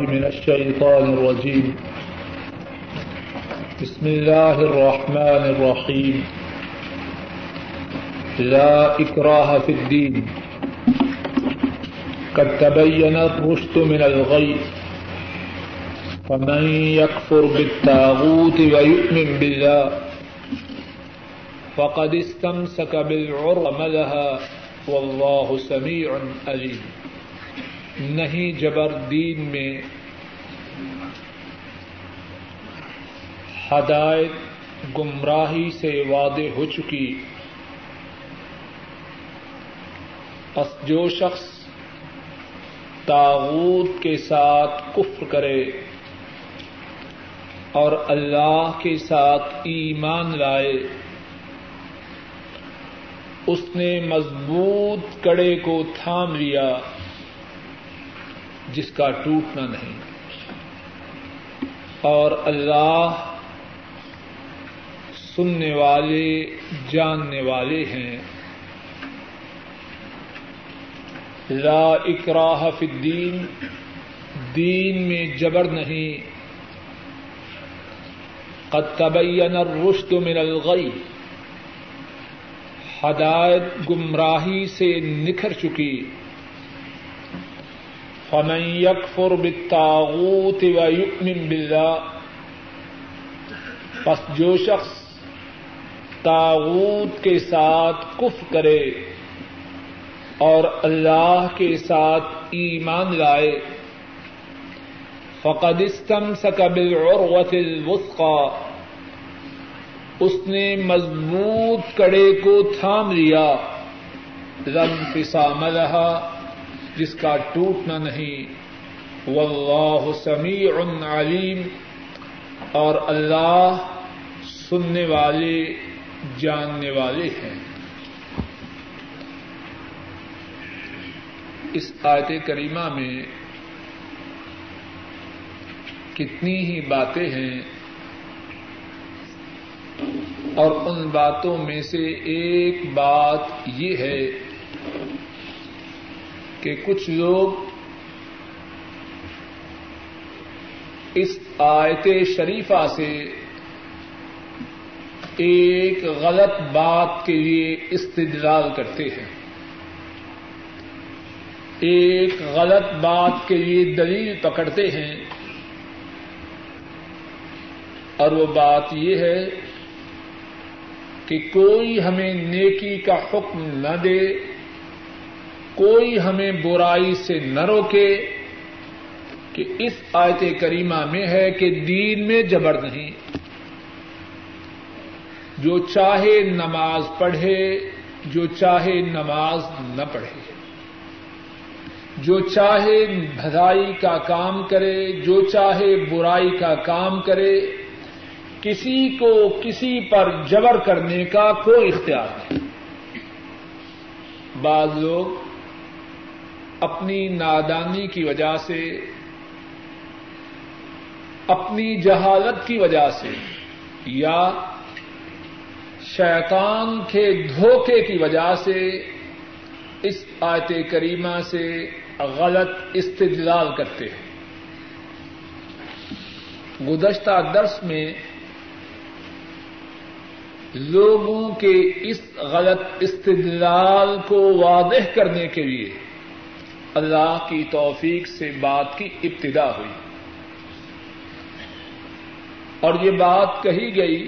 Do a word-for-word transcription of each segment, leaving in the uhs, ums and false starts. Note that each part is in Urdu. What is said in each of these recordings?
من الشيطان الرجيم بسم الله الرحمن الرحيم لا إكراه في الدين قد تبين الرشد من الغي فمن يكفر بالطاغوت ويؤمن بالله فقد استمسك بالعروة لها والله سميع عليم. نہیں جبر دین میں ہدایت گمراہی سے واضح ہو چکی، پس جو شخص طاغوت کے ساتھ کفر کرے اور اللہ کے ساتھ ایمان لائے اس نے مضبوط کڑے کو تھام لیا جس کا ٹوٹنا نہیں، اور اللہ سننے والے جاننے والے ہیں. لا اکراہ فی الدین، دین میں جبر نہیں. قد تبین الرشد من الغی، ہدایت گمراہی سے نکھر چکی. فمن یکفر بالطاغوت ویؤمن باللہ، پس جو شخص طاغوت کے ساتھ کفر کرے اور اللہ کے ساتھ ایمان لائے فقد استمسک بالعروۃ الوثقی، اس نے مضبوط کڑے کو تھام لیا لا انفصام لها، جس کا ٹوٹنا نہیں. واللہ سمیع علیم، اور اللہ سننے والے جاننے والے ہیں. اس آیت کریمہ میں کتنی ہی باتیں ہیں، اور ان باتوں میں سے ایک بات یہ ہے کہ کچھ لوگ اس آیت شریفہ سے ایک غلط بات کے لیے استدلال کرتے ہیں، ایک غلط بات کے لیے دلیل پکڑتے ہیں، اور وہ بات یہ ہے کہ کوئی ہمیں نیکی کا حکم نہ دے، کوئی ہمیں برائی سے نہ روکے، کہ اس آیت کریمہ میں ہے کہ دین میں جبر نہیں. جو چاہے نماز پڑھے، جو چاہے نماز نہ پڑھے، جو چاہے بھلائی کا کام کرے، جو چاہے برائی کا کام کرے، کسی کو کسی پر جبر کرنے کا کوئی اختیار نہیں. بعض لوگ اپنی نادانی کی وجہ سے، اپنی جہالت کی وجہ سے، یا شیطان کے دھوکے کی وجہ سے اس آیت کریمہ سے غلط استدلال کرتے ہیں. گزشتہ درس میں لوگوں کے اس غلط استدلال کو واضح کرنے کے لیے اللہ کی توفیق سے بات کی ابتدا ہوئی، اور یہ بات کہی گئی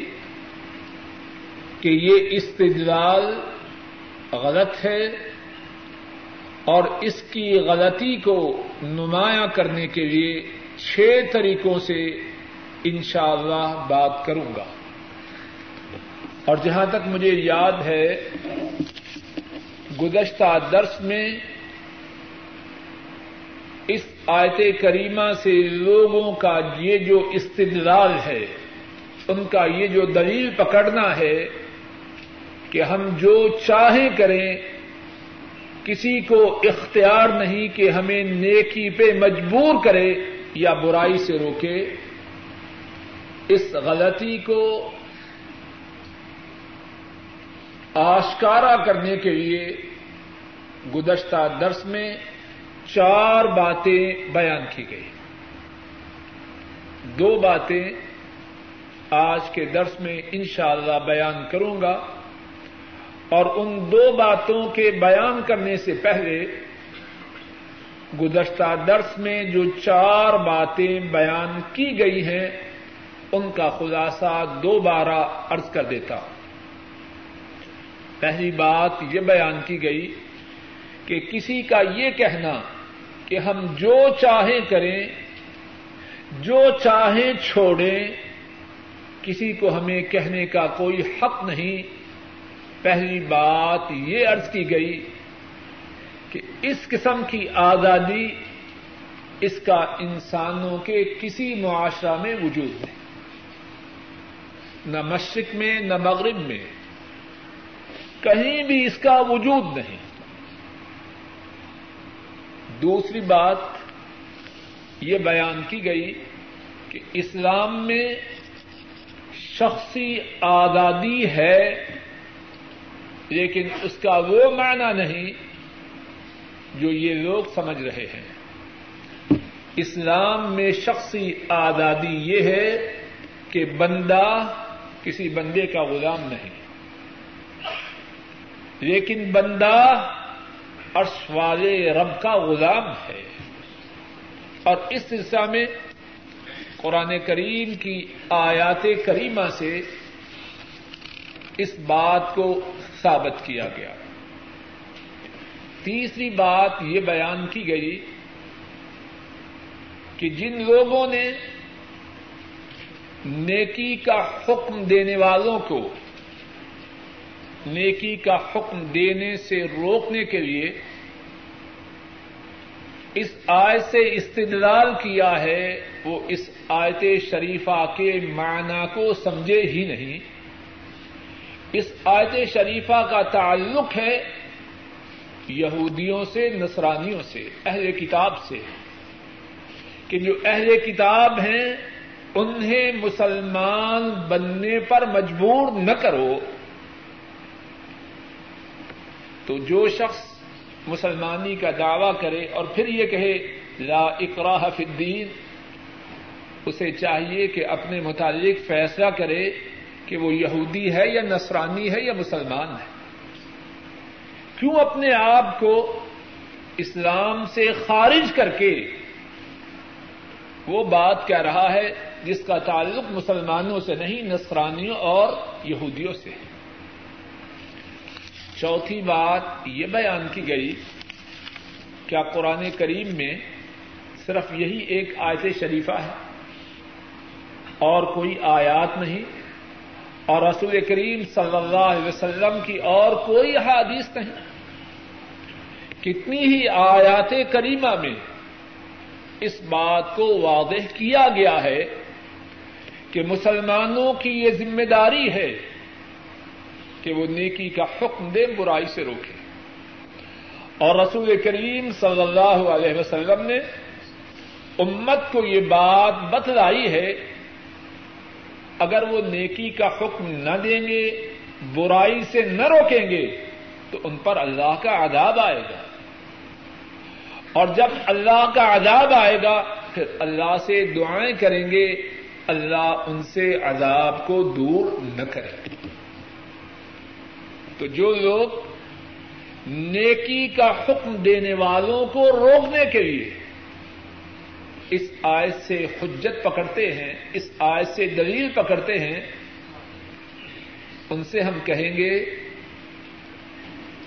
کہ یہ استدلال غلط ہے، اور اس کی غلطی کو نمایاں کرنے کے لیے چھ طریقوں سے انشاءاللہ بات کروں گا. اور جہاں تک مجھے یاد ہے گزشتہ درس میں اس آیت کریمہ سے لوگوں کا یہ جو استدلال ہے، ان کا یہ جو دلیل پکڑنا ہے کہ ہم جو چاہیں کریں، کسی کو اختیار نہیں کہ ہمیں نیکی پہ مجبور کرے یا برائی سے روکے، اس غلطی کو آشکارا کرنے کے لیے گزشتہ درس میں چار باتیں بیان کی گئی. دو باتیں آج کے درس میں انشاءاللہ بیان کروں گا، اور ان دو باتوں کے بیان کرنے سے پہلے گزشتہ درس میں جو چار باتیں بیان کی گئی ہیں ان کا خلاصہ دوبارہ عرض کر دیتا ہوں۔ پہلی بات یہ بیان کی گئی کہ کسی کا یہ کہنا کہ ہم جو چاہیں کریں جو چاہیں چھوڑیں، کسی کو ہمیں کہنے کا کوئی حق نہیں۔ پہلی بات یہ عرض کی گئی کہ اس قسم کی آزادی، اس کا انسانوں کے کسی معاشرہ میں وجود نہیں، نہ مشرق میں نہ مغرب میں، کہیں بھی اس کا وجود نہیں۔ دوسری بات یہ بیان کی گئی کہ اسلام میں شخصی آزادی ہے، لیکن اس کا وہ معنی نہیں جو یہ لوگ سمجھ رہے ہیں۔ اسلام میں شخصی آزادی یہ ہے کہ بندہ کسی بندے کا غلام نہیں، لیکن بندہ عرش والے رب کا غلام ہے۔ اور اس سلسلہ میں قرآن کریم کی آیات کریمہ سے اس بات کو ثابت کیا گیا۔ تیسری بات یہ بیان کی گئی کہ جن لوگوں نے نیکی کا حکم دینے والوں کو نیکی کا حکم دینے سے روکنے کے لیے اس آیت سے استدلال کیا ہے، وہ اس آیت شریفہ کے معنی کو سمجھے ہی نہیں۔ اس آیت شریفہ کا تعلق ہے یہودیوں سے، نصرانیوں سے، اہل کتاب سے، کہ جو اہل کتاب ہیں انہیں مسلمان بننے پر مجبور نہ کرو۔ تو جو شخص مسلمانی کا دعویٰ کرے اور پھر یہ کہے لا اکراہ فی الدین، اسے چاہیے کہ اپنے متعلق فیصلہ کرے کہ وہ یہودی ہے یا نصرانی ہے یا مسلمان ہے۔ کیوں اپنے آپ کو اسلام سے خارج کر کے وہ بات کہہ رہا ہے جس کا تعلق مسلمانوں سے نہیں، نصرانیوں اور یہودیوں سے ہے۔ چوتھی بات یہ بیان کی گئی، کیا قرآن کریم میں صرف یہی ایک آیت شریفہ ہے اور کوئی آیات نہیں، اور رسول کریم صلی اللہ علیہ وسلم کی اور کوئی حدیث نہیں؟ کتنی ہی آیات کریمہ میں اس بات کو واضح کیا گیا ہے کہ مسلمانوں کی یہ ذمہ داری ہے کہ وہ نیکی کا حکم دیں، برائی سے روکیں، اور رسول کریم صلی اللہ علیہ وسلم نے امت کو یہ بات بتلائی ہے اگر وہ نیکی کا حکم نہ دیں گے، برائی سے نہ روکیں گے تو ان پر اللہ کا عذاب آئے گا، اور جب اللہ کا عذاب آئے گا پھر اللہ سے دعائیں کریں گے، اللہ ان سے عذاب کو دور نہ کرے گا۔ تو جو لوگ نیکی کا حکم دینے والوں کو روکنے کے لیے اس آیت سے حجت پکڑتے ہیں، اس آیت سے دلیل پکڑتے ہیں، ان سے ہم کہیں گے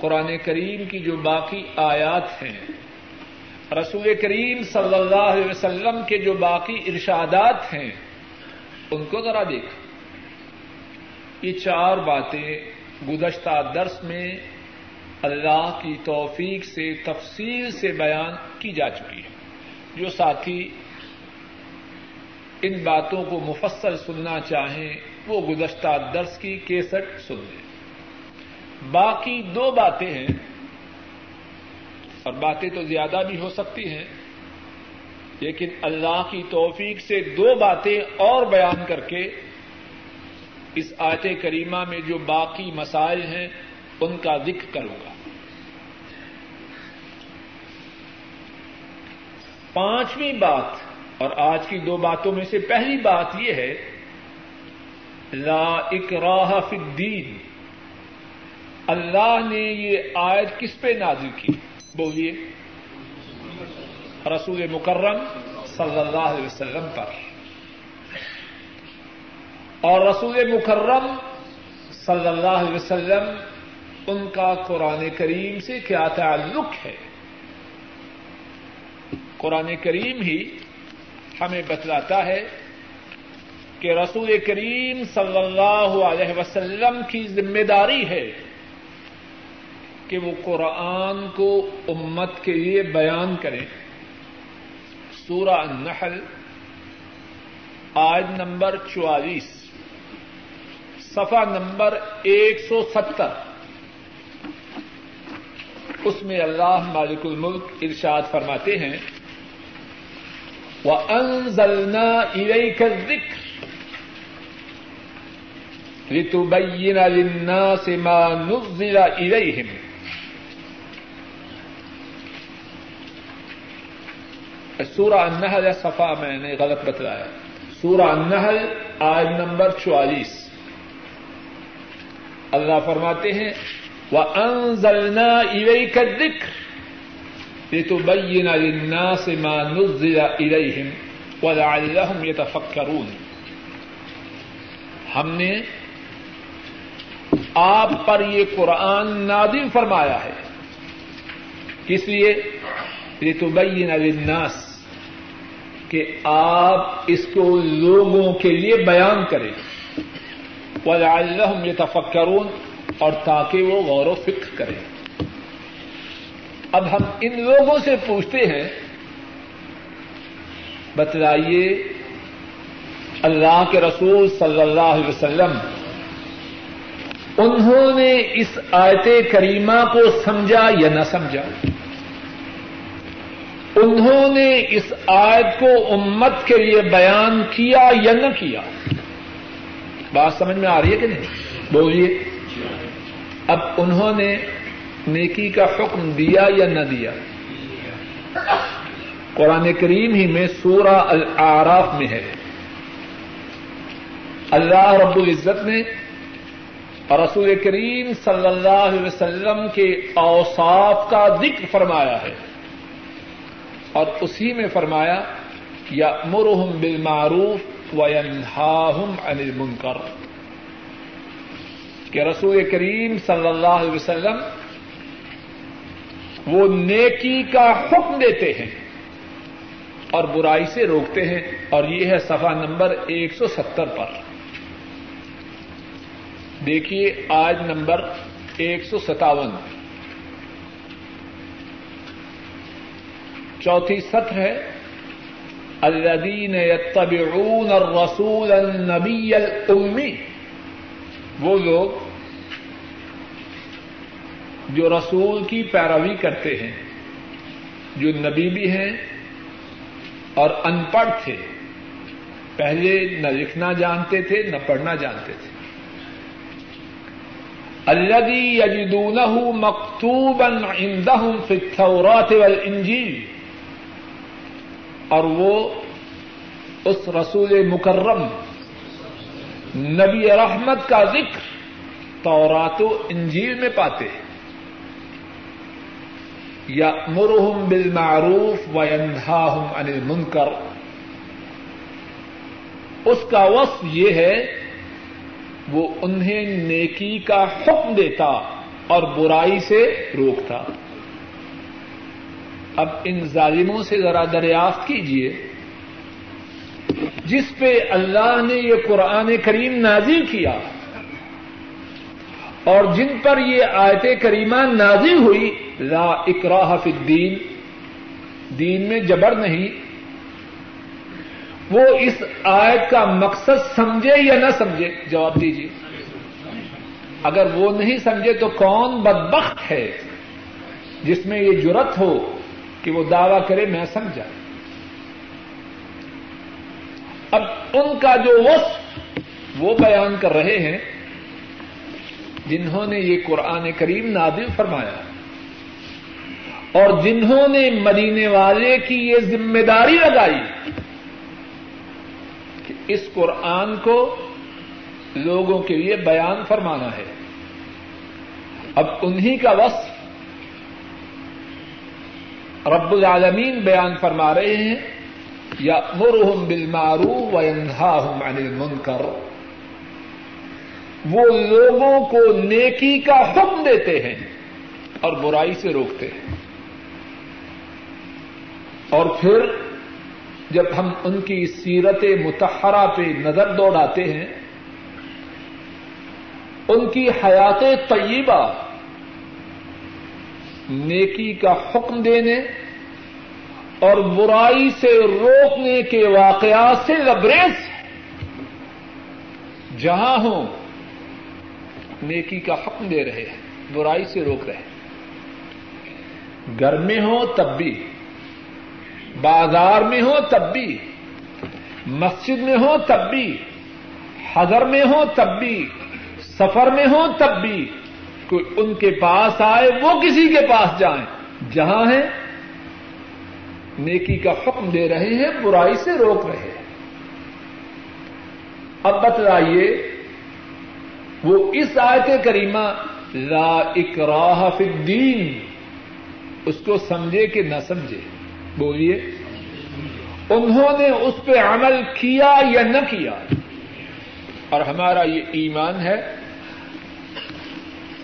قرآن کریم کی جو باقی آیات ہیں، رسول کریم صلی اللہ علیہ وسلم کے جو باقی ارشادات ہیں، ان کو ذرا دیکھو۔ یہ چار باتیں گزشتہ درس میں اللہ کی توفیق سے تفصیل سے بیان کی جا چکی ہے۔ جو ساتھی ان باتوں کو مفصل سننا چاہیں وہ گزشتہ درس کی کیسٹ سن لیں۔ باقی دو باتیں ہیں، اور باتیں تو زیادہ بھی ہو سکتی ہیں، لیکن اللہ کی توفیق سے دو باتیں اور بیان کر کے اس آیت کریمہ میں جو باقی مسائل ہیں ان کا ذکر کروں گا۔ پانچویں بات اور آج کی دو باتوں میں سے پہلی بات یہ ہے لا اکراہ فی الدین. اللہ نے یہ آیت کس پہ نازل کی؟ بولیے رسول مکرم صلی اللہ علیہ وسلم پر. اور رسول مکرم صلی اللہ علیہ وسلم ان کا قرآن کریم سے کیا تعلق ہے؟ قرآن کریم ہی ہمیں بتلاتا ہے کہ رسول کریم صلی اللہ علیہ وسلم کی ذمہ داری ہے کہ وہ قرآن کو امت کے لیے بیان کریں. سورہ النحل آیت نمبر چوالیس, صفحہ نمبر ایک سو ستر, اس میں اللہ مالک الملک ارشاد فرماتے ہیں وَأَنزَلْنَا إِلَيْكَ الذِّكْرَ لِتُبَيِّنَ لِلنَّاسِ مَا نُزِّلَ إِلَيْهِمْ. سورہ النحل صفحہ میں نے غلط بتلایا, سورہ النحل آیت نمبر چوالیس. اللہ فرماتے ہیں وَأَنزَلْنَا إِلَيْكَ الذِّكْرَ لِتُبَيِّنَ لِلنَّاسِ مَا نُزِّلَ إِلَيْهِمْ وَلَعَلَّهُمْ يَتَفَكَّرُونَ. ہم نے آپ پر یہ قرآن نازل فرمایا ہے, کس لیے؟ لِتُبَيِّنَ لِلنَّاسِ, کہ آپ اس کو لوگوں کے لیے بیان کریں, وَلَعَلَّهُمْ يَتَفَكَّرُونَ, اور تاکہ وہ غور و فکر کریں. اب ہم ان لوگوں سے پوچھتے ہیں, بتلائیے اللہ کے رسول صلی اللہ علیہ وسلم انہوں نے اس آیت کریمہ کو سمجھا یا نہ سمجھا؟ انہوں نے اس آیت کو امت کے لیے بیان کیا یا نہ کیا؟ بات سمجھ میں آ رہی ہے کہ نہیں؟ بولیے. اب انہوں نے نیکی کا حکم دیا یا نہ دیا؟ قرآن کریم ہی میں سورہ الاعراف میں ہے, اللہ رب العزت نے رسول کریم صلی اللہ علیہ وسلم کے اوصاف کا ذکر فرمایا ہے, اور اسی میں فرمایا یأمرہم بالمعروف وینہاہم عن المنکر, کہ رسول کریم صلی اللہ علیہ وسلم وہ نیکی کا حکم دیتے ہیں اور برائی سے روکتے ہیں. اور یہ ہے صفحہ نمبر ایک سو ستر پر. دیکھیے آج نمبر ایک سو ستاون, چوتھی سطر ہے الذین یتبعون الرسول النبی الامی, وہ لوگ جو رسول کی پیروی کرتے ہیں جو نبی بھی ہیں اور ان پڑھ تھے, پہلے نہ لکھنا جانتے تھے نہ پڑھنا جانتے تھے. الذی یجدونہ مکتوبا عندہم فی التوراۃ والانجیل, اور وہ اس رسول مکرم نبی رحمت کا ذکر تورات و انجیل میں پاتے ہیں. یأمرہم بالمعروف وینہاہم عن المنکر, اس کا وصف یہ ہے وہ انہیں نیکی کا حکم دیتا اور برائی سے روکتا. اب ان ظالموں سے ذرا دریافت کیجیے جس پہ اللہ نے یہ قرآن کریم نازل کیا اور جن پر یہ آیت کریمہ نازل ہوئی, لا اکراہ فی الدین, دین میں جبر نہیں, وہ اس آیت کا مقصد سمجھے یا نہ سمجھے؟ جواب دیجیے. اگر وہ نہیں سمجھے تو کون بدبخت ہے جس میں یہ جرأت ہو کہ وہ دعویٰ کرے میں سمجھا. اب ان کا جو وصف وہ بیان کر رہے ہیں جنہوں نے یہ قرآن کریم نازل فرمایا اور جنہوں نے مدینے والے کی یہ ذمہ داری لگائی اس قرآن کو لوگوں کے لیے بیان فرمانا ہے. اب انہی کا وصف رب العالمین بیان فرما رہے ہیں, یأمرہم بالمعروف وینہاہم عن المنکر, وہ لوگوں کو نیکی کا حکم دیتے ہیں اور برائی سے روکتے ہیں. اور پھر جب ہم ان کی سیرت مطہرہ پہ نظر دوڑاتے ہیں, ان کی حیات طیبہ نیکی کا حکم دینے اور برائی سے روکنے کے واقعات سے لبریز, جہاں ہوں نیکی کا حکم دے رہے ہیں, برائی سے روک رہے ہیں. گھر میں ہوں تب بھی, بازار میں ہوں تب بھی, مسجد میں ہوں تب بھی, حضر میں ہوں تب بھی, سفر میں ہوں تب بھی, کوئی ان کے پاس آئے, وہ کسی کے پاس جائیں, جہاں ہیں نیکی کا حکم دے رہے ہیں, برائی سے روک رہے ہیں. اب بتلائیے وہ اس آیت کریمہ لا اکراہ فی الدین اس کو سمجھے کہ نہ سمجھے؟ بولیے, انہوں نے اس پہ عمل کیا یا نہ کیا؟ اور ہمارا یہ ایمان ہے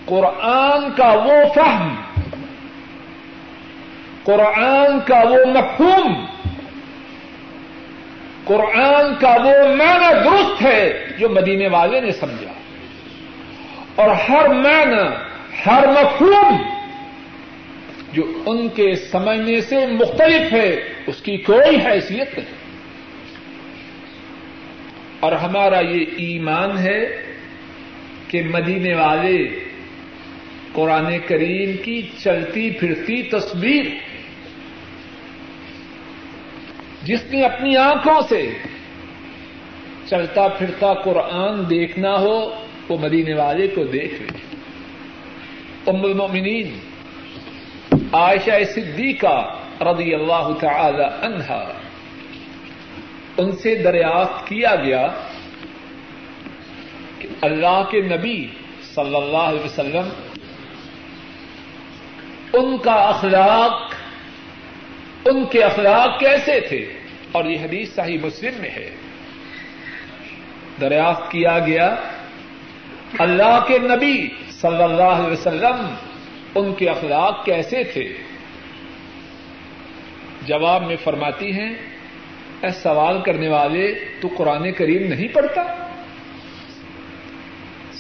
قرآن کا وہ فہم, قرآن کا وہ مفہوم, قرآن کا وہ معنی درست ہے جو مدینے والے نے سمجھا, اور ہر معنی ہر مفہوم جو ان کے سمجھنے سے مختلف ہے اس کی کوئی حیثیت نہیں. اور ہمارا یہ ایمان ہے کہ مدینے والے قرآن کریم کی چلتی پھرتی تصویر, جس نے اپنی آنکھوں سے چلتا پھرتا قرآن دیکھنا ہو وہ مدینے والے کو دیکھ لے. ام المؤمنین عائشہ صدیقہ رضی اللہ تعالی عنہا, ان سے دریافت کیا گیا کہ اللہ کے نبی صلی اللہ علیہ وسلم, ان کا اخلاق, ان کے اخلاق کیسے تھے؟ اور یہ حدیث صحیح مسلم میں ہے. دریافت کیا گیا اللہ کے نبی صلی اللہ علیہ وسلم ان کے اخلاق کیسے تھے؟ جواب میں فرماتی ہیں, اے سوال کرنے والے, تو قرآن کریم نہیں پڑھتا؟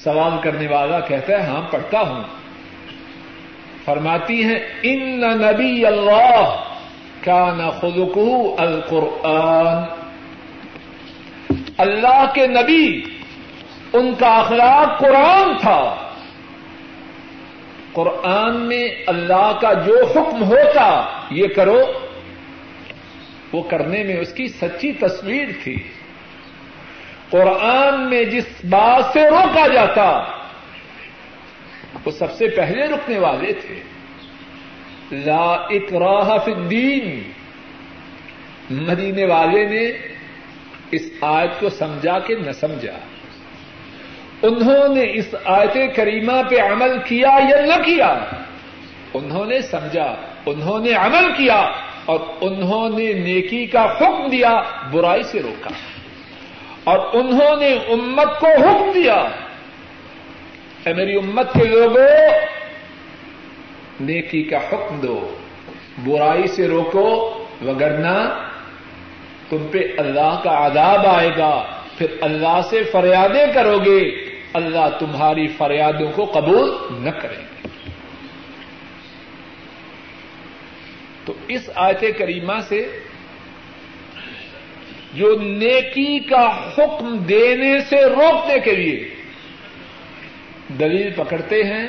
سوال کرنے والا کہتا ہے ہاں پڑھتا ہوں. فرماتی ہیں ان نبی اللہ کان خلقہ القرآن, اللہ کے نبی ان کا اخلاق قرآن تھا. قرآن میں اللہ کا جو حکم ہوتا یہ کرو, وہ کرنے میں اس کی سچی تصویر تھی. قرآن میں جس بات سے روکا جاتا وہ سب سے پہلے رکنے والے تھے. لا اکراہ فی الدین, مدینے والے نے اس آیت کو سمجھا کہ نہ سمجھا, انہوں نے اس آیت کریمہ پہ عمل کیا یا نہ کیا؟ انہوں نے سمجھا, انہوں نے عمل کیا, اور انہوں نے نیکی کا حکم دیا, برائی سے روکا, اور انہوں نے امت کو حکم دیا, اے میری امت کے لوگوں نیکی کا حکم دو, برائی سے روکو, وگرنہ تم پہ اللہ کا عذاب آئے گا, پھر اللہ سے فریادیں کرو گے, اللہ تمہاری فریادوں کو قبول نہ کریں گے. تو اس آیت کریمہ سے جو نیکی کا حکم دینے سے روکنے کے لیے دلیل پکڑتے ہیں,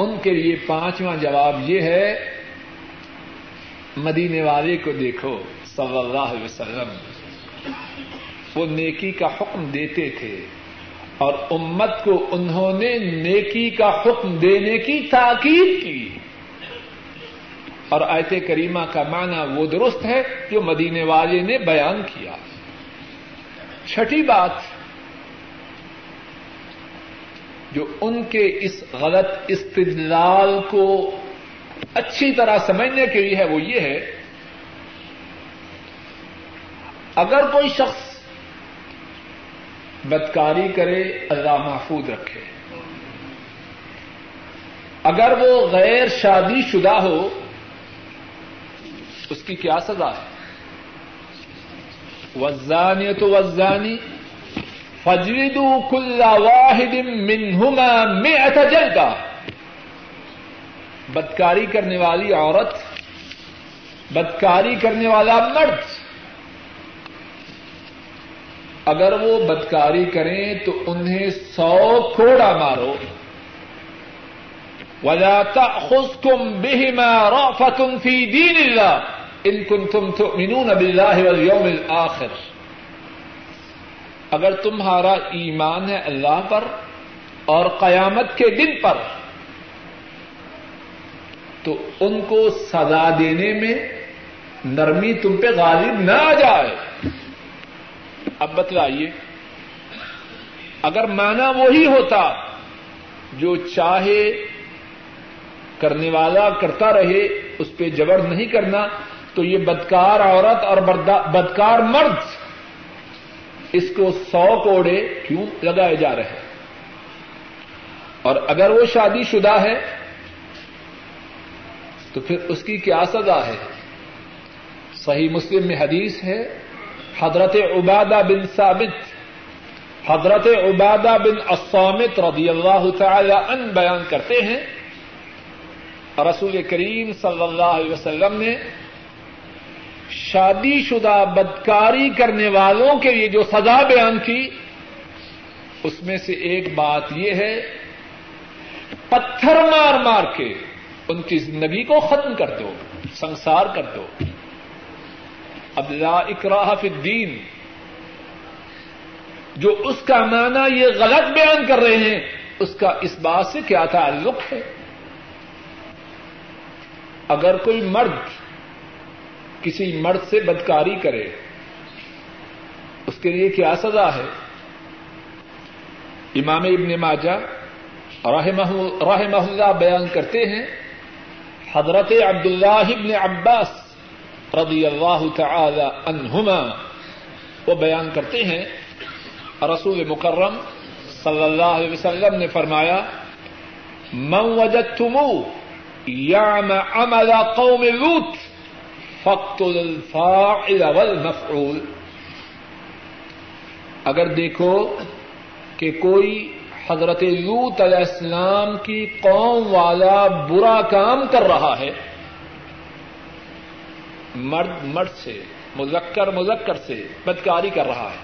ان کے لیے پانچواں جواب یہ ہے مدینے والے کو دیکھو صلی اللہ علیہ وسلم, وہ نیکی کا حکم دیتے تھے اور امت کو انہوں نے نیکی کا حکم دینے کی تاکید کی. اور آیت کریمہ کا معنی وہ درست ہے جو مدینے والے نے بیان کیا. چھٹی بات جو ان کے اس غلط استدلال کو اچھی طرح سمجھنے کے لیے ہے وہ یہ ہے، اگر کوئی شخص بدکاری کرے اللہ محفوظ رکھے، اگر وہ غیر شادی شدہ ہو اس کی کیا سزا ہے؟ وَالزَّانِيَةُ وَالزَّانِي فَاجْلِدُوا كُلَّ وَاحِدٍ مِّنْهُمَا مِائَةَ جَلْدَةٍ، بدکاری کرنے والی عورت، بدکاری کرنے والا مرد، اگر وہ بدکاری کریں تو انہیں سو کوڑا مارو. وَلَا تَأْخُذْكُمْ بِهِمَا رَأْفَةٌ فِي دِينِ اللَّهِ إِن كُنْتُمْ تُؤْمِنُونَ بِاللَّهِ وَالْيَوْمِ الْآخِرِ، اگر تمہارا ایمان ہے اللہ پر اور قیامت کے دن پر تو ان کو سزا دینے میں نرمی تم پہ غالب نہ آ جائے. اب بتلائیے اگر معنی وہی ہوتا جو چاہے کرنے والا کرتا رہے اس پہ جبر نہیں کرنا، تو یہ بدکار عورت اور بدکار مرد اس کو سو کوڑے کیوں لگائے جا رہے ہیں؟ اور اگر وہ شادی شدہ ہے تو پھر اس کی کیا سزا ہے؟ صحیح مسلم میں حدیث ہے، حضرت عبادہ بن ثابت حضرت عبادہ بن الصامت رضی اللہ تعالی عنہ بیان کرتے ہیں رسول کریم صلی اللہ علیہ وسلم نے شادی شدہ بدکاری کرنے والوں کے لیے جو سزا بیان کی اس میں سے ایک بات یہ ہے پتھر مار مار کے ان کی زندگی کو ختم کر دو، سنسار کر دو. اب لا اکراہ فی الدین جو اس کا معنی یہ غلط بیان کر رہے ہیں اس کا اس بات سے کیا تعلق ہے؟ اگر کوئی مرد کسی مرد سے بدکاری کرے اس کے لیے کیا سزا ہے؟ امام ابن ماجہ رحمہ اللہ بیان کرتے ہیں حضرت عبداللہ ابن عباس رضی اللہ تعالی عنہما وہ بیان کرتے ہیں رسول مکرم صلی اللہ علیہ وسلم نے فرمایا من وجدتموه یعمل عمل قوم لوط فاقتلوا الفاعل والمفعول، اگر دیکھو کہ کوئی حضرت لوط علیہ السلام کی قوم والا برا کام کر رہا ہے، مرد مرد سے، مذکر مذکر سے بدکاری کر رہا ہے،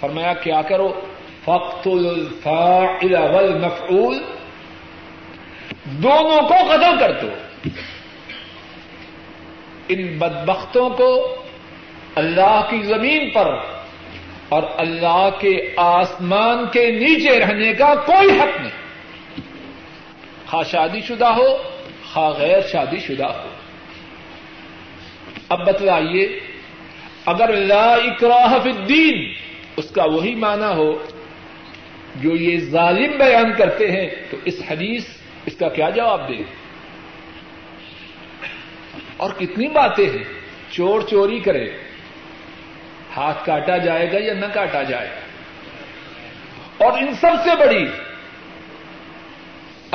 فرمایا کیا کرو؟ فاقتلوا الفاعل والمفعول، دونوں کو قتل کر دو. ان بدبختوں کو اللہ کی زمین پر اور اللہ کے آسمان کے نیچے رہنے کا کوئی حق نہیں، خواہ شادی شدہ ہو خواہ غیر شادی شدہ ہو. اب بتلائیے اگر لا اکراہ فی الدین اس کا وہی معنی ہو جو یہ ظالم بیان کرتے ہیں تو اس حدیث اس کا کیا جواب دے؟ اور کتنی باتیں ہیں، چور چوری کرے ہاتھ کاٹا جائے گا یا نہ کاٹا جائے گا؟ اور ان سب سے بڑی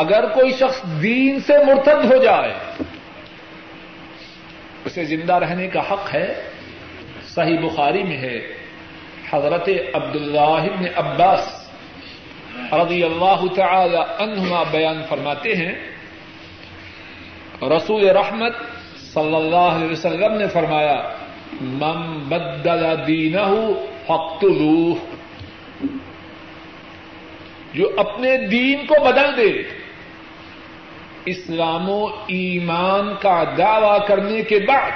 اگر کوئی شخص دین سے مرتد ہو جائے اسے زندہ رہنے کا حق ہے. صحیح بخاری میں ہے حضرت عبداللہ ابن عباس رضی اللہ تعالی عنہما بیان فرماتے ہیں رسول رحمت صلی اللہ علیہ وسلم نے فرمایا من بدل دینہ فاقتلوہ، جو اپنے دین کو بدل دے، اسلام و ایمان کا دعوی کرنے کے بعد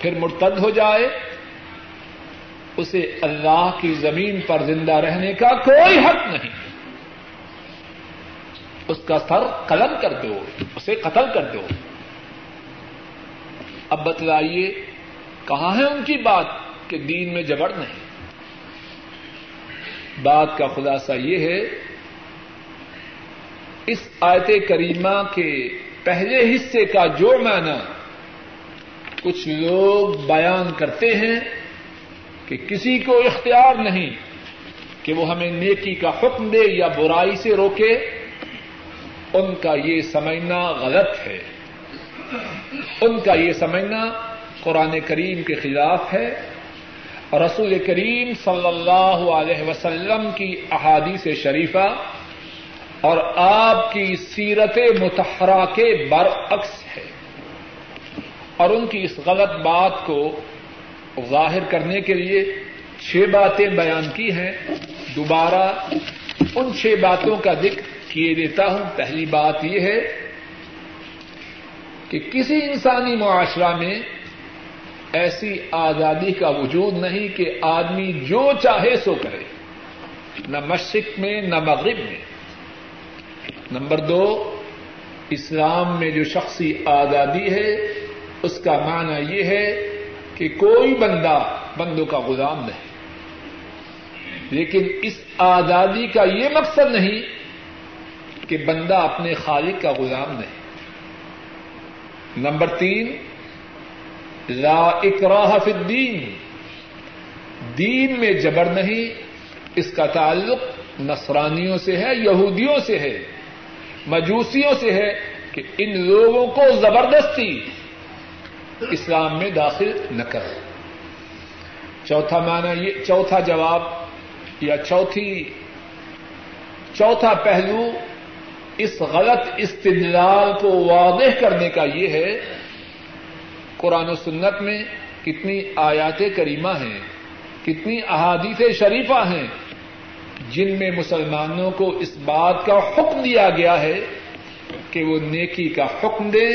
پھر مرتد ہو جائے اسے اللہ کی زمین پر زندہ رہنے کا کوئی حق نہیں، اس کا سر قلم کر دو، اسے قتل کر دو. اب بتلائیے کہاں ہے ان کی بات کہ دین میں جبر نہیں. بات کا خلاصہ یہ ہے اس آیت کریمہ کے پہلے حصے کا جو معنی کچھ لوگ بیان کرتے ہیں کہ کسی کو اختیار نہیں کہ وہ ہمیں نیکی کا حکم دے یا برائی سے روکے، ان کا یہ سمجھنا غلط ہے، ان کا یہ سمجھنا قرآن کریم کے خلاف ہے، رسول کریم صلی اللہ علیہ وسلم کی احادیث شریفہ اور آپ کی سیرت مطہرہ کے برعکس ہے. اور ان کی اس غلط بات کو ظاہر کرنے کے لیے چھ باتیں بیان کی ہیں، دوبارہ ان چھ باتوں کا ذکر کیے دیتا ہوں. پہلی بات یہ ہے کہ کسی انسانی معاشرہ میں ایسی آزادی کا وجود نہیں کہ آدمی جو چاہے سو کرے، نہ مشرق میں نہ مغرب میں. نمبر دو، اسلام میں جو شخصی آزادی ہے اس کا معنی یہ ہے کہ کوئی بندہ بندوں کا غلام نہیں، لیکن اس آزادی کا یہ مقصد نہیں کہ بندہ اپنے خالق کا غلام نہیں. نمبر تین، لا اکراہ فی الدین، دین میں جبر نہیں. اس کا تعلق نصرانیوں سے ہے، یہودیوں سے ہے، مجوسیوں سے ہے کہ ان لوگوں کو زبردستی اسلام میں داخل نہ کرو. چوتھا معنی یہ، چوتھا جواب یا چوتھی چوتھا پہلو اس غلط استدلال کو واضح کرنے کا یہ ہے، قرآن و سنت میں کتنی آیات کریمہ ہیں، کتنی احادیث شریفہ ہیں جن میں مسلمانوں کو اس بات کا حکم دیا گیا ہے کہ وہ نیکی کا حکم دیں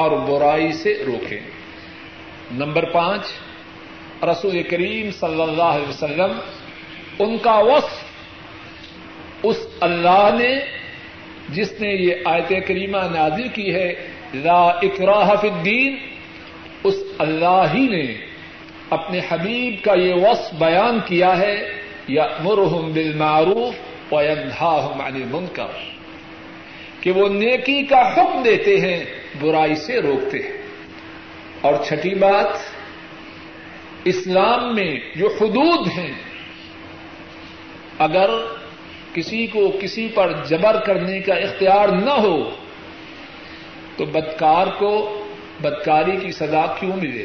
اور برائی سے روکیں. نمبر پانچ، رسول کریم صلی اللہ علیہ وسلم، ان کا وصف اس اللہ نے جس نے یہ آیت کریمہ نازل کی ہے، لا اکراہ فی الدین، اس اللہ ہی نے اپنے حبیب کا یہ وصف بیان کیا ہے، یأمرہم بالمعروف وینہاہم عن المنکر، کہ وہ نیکی کا حکم دیتے ہیں، برائی سے روکتے ہیں. اور چھٹی بات، اسلام میں جو حدود ہیں، اگر کسی کو کسی پر جبر کرنے کا اختیار نہ ہو تو بدکار کو بدکاری کی سزا کیوں ملے؟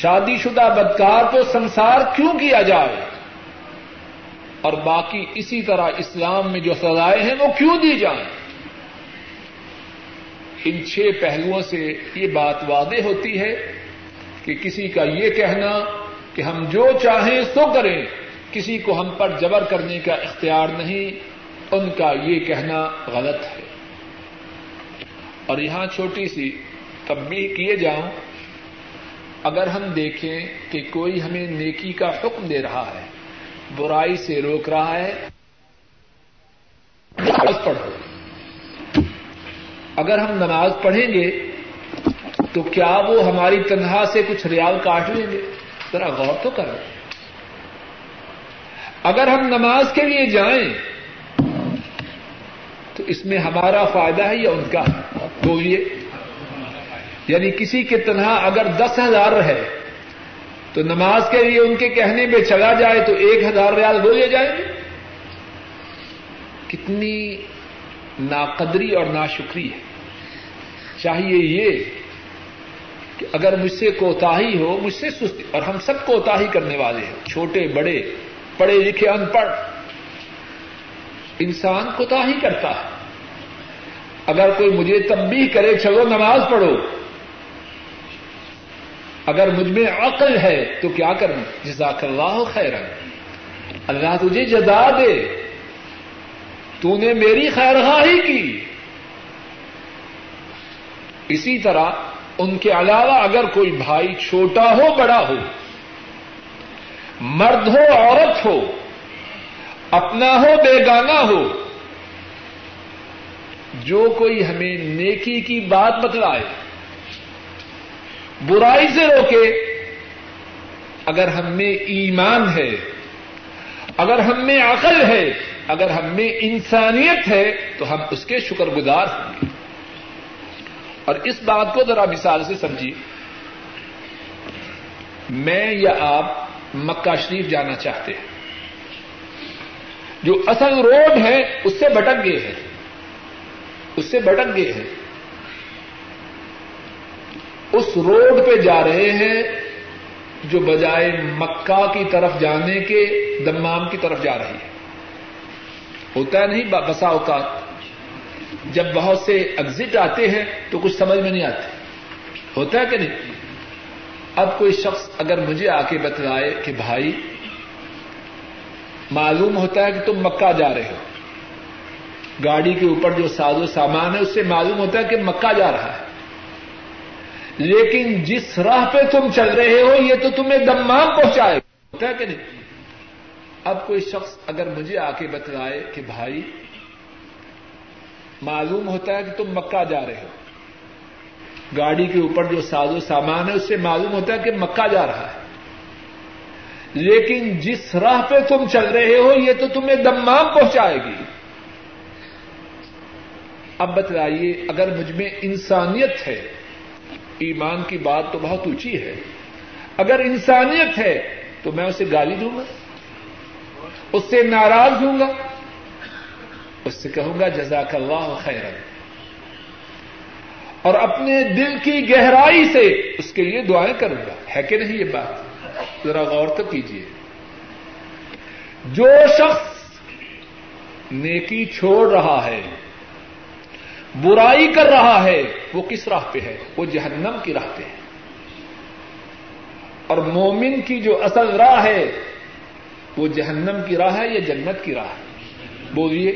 شادی شدہ بدکار کو سنسار کیوں کیا جائے؟ اور باقی اسی طرح اسلام میں جو سزائیں ہیں وہ کیوں دی جائیں؟ ان چھ پہلوؤں سے یہ بات واضح ہوتی ہے کہ کسی کا یہ کہنا کہ ہم جو چاہیں سو کریں، کسی کو ہم پر جبر کرنے کا اختیار نہیں، ان کا یہ کہنا غلط ہے. اور یہاں چھوٹی سی تنبیہ کیے جاؤں، اگر ہم دیکھیں کہ کوئی ہمیں نیکی کا حکم دے رہا ہے، برائی سے روک رہا ہے، نماز پڑھو. اگر ہم نماز پڑھیں گے تو کیا وہ ہماری تنہا سے کچھ ریال کاٹ لیں گے؟ ذرا غور تو کرو. اگر ہم نماز کے لیے جائیں تو اس میں ہمارا فائدہ ہے یا ان کا؟ بولیے. یعنی کسی کے تنہا اگر دس ہزار ہے تو نماز کے لیے ان کے کہنے پہ چلا جائے تو ایک ہزار ریال بولے جائیں گے. کتنی ناقدری اور ناشکری ہے. چاہیے یہ کہ اگر مجھ سے کوتاہی ہو، مجھ سے سستی، اور ہم سب کوتاہی کرنے والے ہیں، چھوٹے بڑے، پڑھے لکھے ان پڑھ، انسان کوتاہی کرتا ہے. اگر کوئی مجھے تنبیہ کرے چلو نماز پڑھو، اگر مجھ میں عقل ہے تو کیا کروں؟ جزاک اللہ خیرا، اللہ تجھے جزا دے، تو نے میری خیرخواہی کی. اسی طرح ان کے علاوہ اگر کوئی بھائی چھوٹا ہو بڑا ہو، مرد ہو عورت ہو، اپنا ہو بیگانہ ہو، جو کوئی ہمیں نیکی کی بات بتلائے، برائی سے روکے، اگر ہم میں ایمان ہے، اگر ہم میں عقل ہے، اگر ہم میں انسانیت ہے تو ہم اس کے شکر گزار ہوں گے۔ اور اس بات کو ذرا مثال سے سمجھیے، میں یا آپ مکہ شریف جانا چاہتے ہیں، جو اصل روڈ ہے اس سے بھٹک گئے ہیں، اس سے بھٹک گئے ہیں اس روڈ پہ جا رہے ہیں جو بجائے مکہ کی طرف جانے کے دمام کی طرف جا رہی ہے۔ ہوتا نہیں بسا اوقات جب بہت سے ایگزٹ آتے ہیں تو کچھ سمجھ میں نہیں آتے، ہوتا ہے کہ نہیں؟ اب کوئی شخص اگر مجھے آ کے بتلائے کہ بھائی معلوم ہوتا ہے کہ تم مکہ جا رہے ہو، گاڑی کے اوپر جو ساز و سامان ہے اس سے معلوم ہوتا ہے کہ مکہ جا رہا ہے، لیکن جس راہ پہ تم چل رہے ہو یہ تو تمہیں دمام پہنچائے، ہوتا ہے کہ نہیں؟ اب کوئی شخص اگر مجھے آ کے بتلائے کہ بھائی معلوم ہوتا ہے کہ تم مکہ جا رہے ہو، گاڑی کے اوپر جو ساز و سامان ہے اس سے معلوم ہوتا ہے کہ مکہ جا رہا ہے، لیکن جس راہ پہ تم چل رہے ہو یہ تو تمہیں دمام پہنچائے گی۔ اب بتلائیے اگر مجھ میں انسانیت ہے، ایمان کی بات تو بہت اونچی ہے، اگر انسانیت ہے تو میں اسے گالی دوں گا، اس سے ناراض ہوں گا، اس سے کہوں گا جزاک اللہ خیرا، اور اپنے دل کی گہرائی سے اس کے لیے دعائیں کروں گا، ہے کہ نہیں؟ یہ بات ذرا غور تو کیجیے۔ جو شخص نیکی چھوڑ رہا ہے، برائی کر رہا ہے، وہ کس راہ پہ ہے؟ وہ جہنم کی راہ پہ ہے۔ اور مومن کی جو اصل راہ ہے وہ جہنم کی راہ ہے یا جنت کی راہ ہے؟ بولیے۔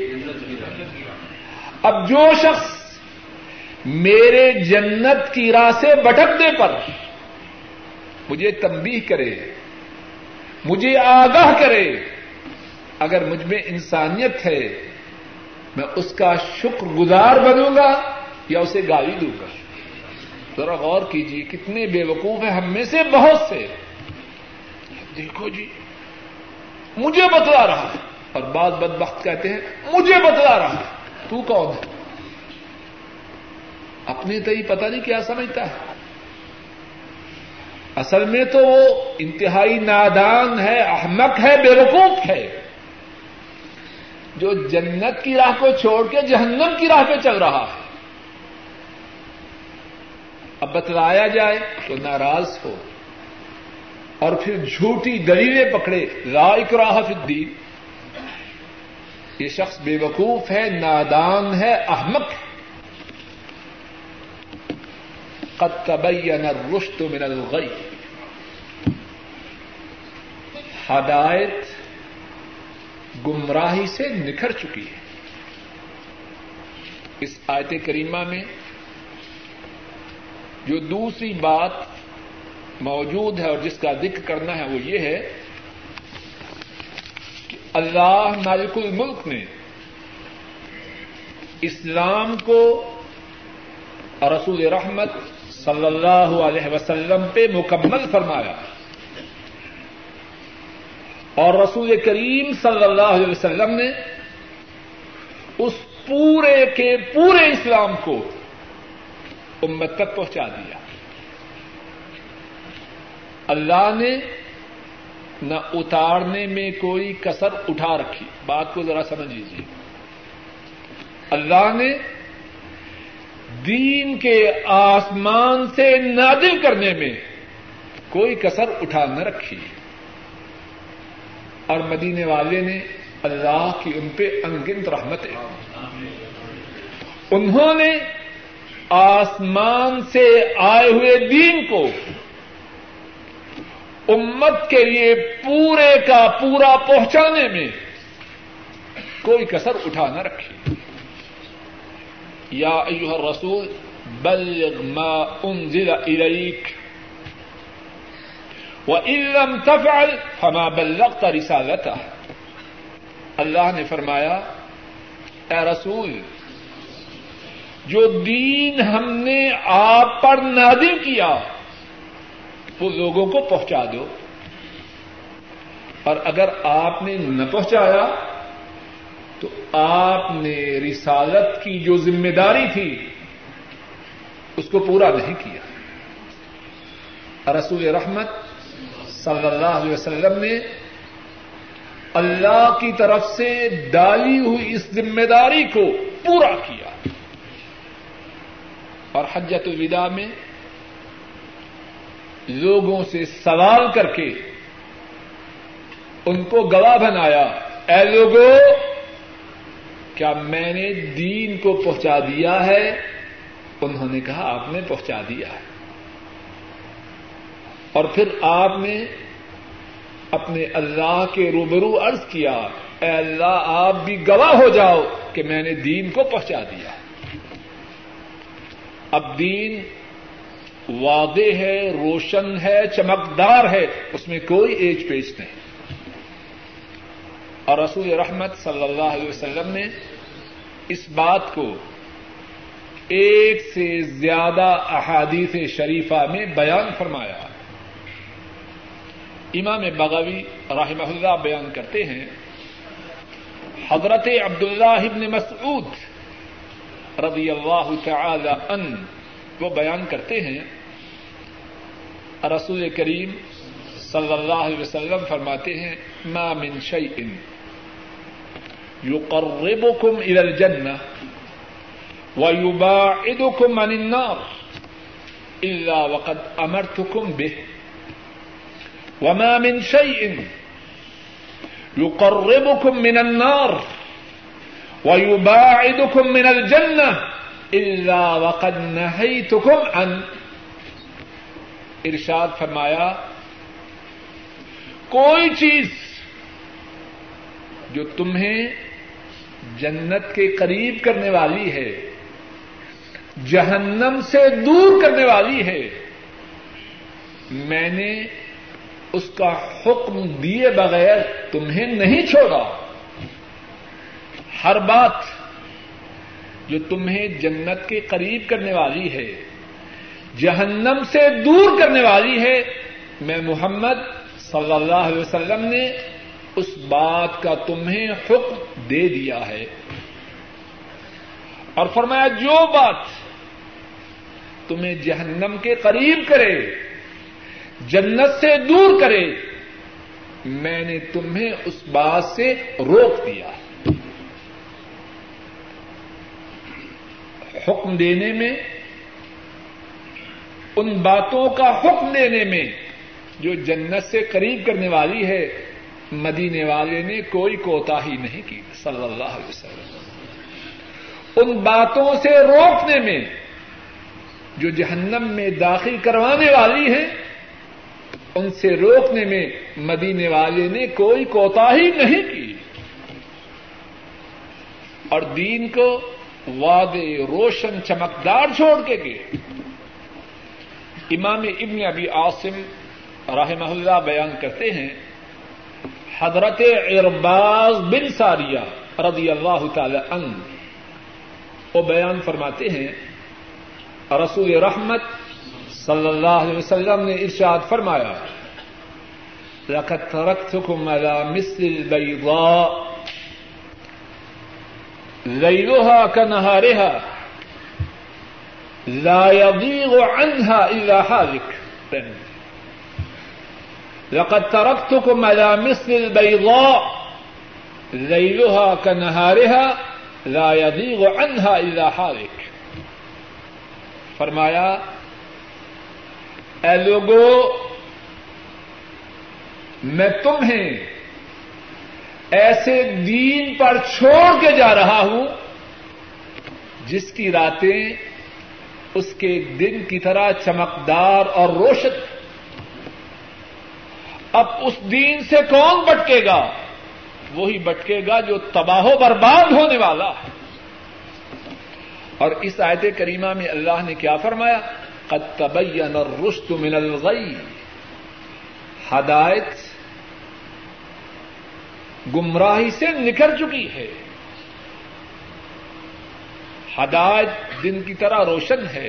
اب جو شخص میرے جنت کی راہ سے بھٹکنے پر مجھے تنبیہ کرے، مجھے آگاہ کرے، اگر مجھ میں انسانیت ہے میں اس کا شکر گزار بنوں گا یا اسے گالی دوں گا؟ ذرا غور کیجیے، کتنے بے وقوف ہیں ہم میں سے بہت سے۔ دیکھو جی مجھے بتلا رہا ہے، اور بعض بدبخت کہتے ہیں مجھے بتلا رہا ہے، تو کون ہے؟ اپنے تو ہی پتہ نہیں کیا سمجھتا ہے، اصل میں تو وہ انتہائی نادان ہے، احمق ہے، بے وقوف ہے، جو جنت کی راہ کو چھوڑ کے جہنم کی راہ پہ چل رہا ہے۔ اب بتلایا جائے تو ناراض ہو اور پھر جھوٹی دلیلیں پکڑے، لا اکراہ فی الدین۔ یہ شخص بے وقوف ہے، نادان ہے، احمق ہے۔ قد تبین الرشد من الغی، ہدایت گمراہی سے نکھر چکی ہے۔ اس آیت کریمہ میں جو دوسری بات موجود ہے اور جس کا ذکر کرنا ہے وہ یہ ہے کہ اللہ مالک الملک نے اسلام کو رسول رحمت صلی اللہ علیہ وسلم پہ مکمل فرمایا، اور رسول کریم صلی اللہ علیہ وسلم نے اس پورے کے پورے اسلام کو امت تک پہنچا دیا۔ اللہ نے نہ اتارنے میں کوئی کسر اٹھا رکھی، بات کو ذرا سمجھ لیجیے۔ اللہ نے دین کے آسمان سے نازل کرنے میں کوئی کسر اٹھا نہ رکھی، اور مدینے والے نے اللہ کی ان پہ انگنت رحمتیں، انہوں نے آسمان سے آئے ہوئے دین کو امت کے لیے پورے کا پورا پہنچانے میں کوئی کسر اٹھا نہ رکھی۔ یا ایھا الرسول بلغ ما انزل الیک وَإِن لَمْ تَفْعَلْ فَمَا بَلَّغْتَ رِسَالَتَهُ۔ اللہ نے فرمایا اے رسول، جو دین ہم نے آپ پر نازل کیا وہ لوگوں کو پہنچا دو، اور اگر آپ نے نہ پہنچایا تو آپ نے رسالت کی جو ذمہ داری تھی اس کو پورا نہیں کیا. رسول رحمت صلی اللہ علیہ وسلم نے اللہ کی طرف سے ڈالی ہوئی اس ذمہ داری کو پورا کیا. اور حجۃ الوداع میں لوگوں سے سوال کر کے ان کو گواہ بنایا, اے لوگو کیا میں نے دین کو پہنچا دیا ہے؟ انہوں نے کہا آپ نے پہنچا دیا ہے. اور پھر آپ نے اپنے اللہ کے روبرو عرض کیا, اے اللہ آپ بھی گواہ ہو جاؤ کہ میں نے دین کو پہنچا دیا. اب دین واضح ہے, روشن ہے, چمکدار ہے, اس میں کوئی ایچ پیچ نہیں. اور رسول رحمت صلی اللہ علیہ وسلم نے اس بات کو ایک سے زیادہ احادیث شریفہ میں بیان فرمایا. امام بغوی رحمہ اللہ بیان کرتے ہیں, حضرت عبداللہ ابن مسعود رضی اللہ تعالی عنہ وہ بیان کرتے ہیں, رسول کریم صلی اللہ علیہ وسلم فرماتے ہیں, ما من شیء یقربکم الی الجنہ ویباعدکم عن النار الا وقد امرتکم به, وما من شيء يقربكم من النار ويباعدكم من الجنة إلا وقد نهيتكم عن. ارشاد فرمایا کوئی چیز جو تمہیں جنت کے قریب کرنے والی ہے, جہنم سے دور کرنے والی ہے, میں نے اس کا حکم دیے بغیر تمہیں نہیں چھوڑا. ہر بات جو تمہیں جنت کے قریب کرنے والی ہے, جہنم سے دور کرنے والی ہے, میں محمد صلی اللہ علیہ وسلم نے اس بات کا تمہیں حکم دے دیا ہے. اور فرمایا جو بات تمہیں جہنم کے قریب کرے, جنت سے دور کرے, میں نے تمہیں اس بات سے روک دیا. حکم دینے میں, ان باتوں کا حکم دینے میں جو جنت سے قریب کرنے والی ہے, مدینے والے نے کوئی کوتاہی نہیں کی صلی اللہ علیہ وسلم. ان باتوں سے روکنے میں جو جہنم میں داخل کروانے والی ہے, ان سے روکنے میں مدینے والے نے کوئی کوتاہی نہیں کی. اور دین کو واضح, روشن, چمکدار چھوڑ کے گئے. امام ابن ابی عاصم رحمہ اللہ بیان کرتے ہیں, حضرت ارباز بن ساریہ رضی اللہ تعالی عنہ وہ بیان فرماتے ہیں, رسول رحمت صلی اللہ علیہ وسلم نے ارشاد فرمایا, لَقَدْ تَرَكْتُكُمْ عَلَى مِثْلِ الْبَيْضَاءِ لَيْلُهَا كَنَهَارِهَا لَا يَضِيغُ عَنْهَا إِلَّا هَالِكٌ. لَقَدْ تَرَكْتُكُمْ عَلَى مِثْلِ الْبَيْضَاءِ لَيْلُهَا كَنَهَارِهَا لَا يَضِيغُ عَنْهَا إِلَّا هَالِكٌ. فرمایا اے لوگو میں تمہیں ایسے دین پر چھوڑ کے جا رہا ہوں جس کی راتیں اس کے دن کی طرح چمکدار اور روشن. اب اس دین سے کون بٹکے گا؟ وہی بٹکے گا جو تباہ و برباد ہونے والا ہے. اور اس آیت کریمہ میں اللہ نے کیا فرمایا؟ قد تبین الرشد من الغی. ہدایت گمراہی سے نکل چکی ہے. ہدایت دن کی طرح روشن ہے,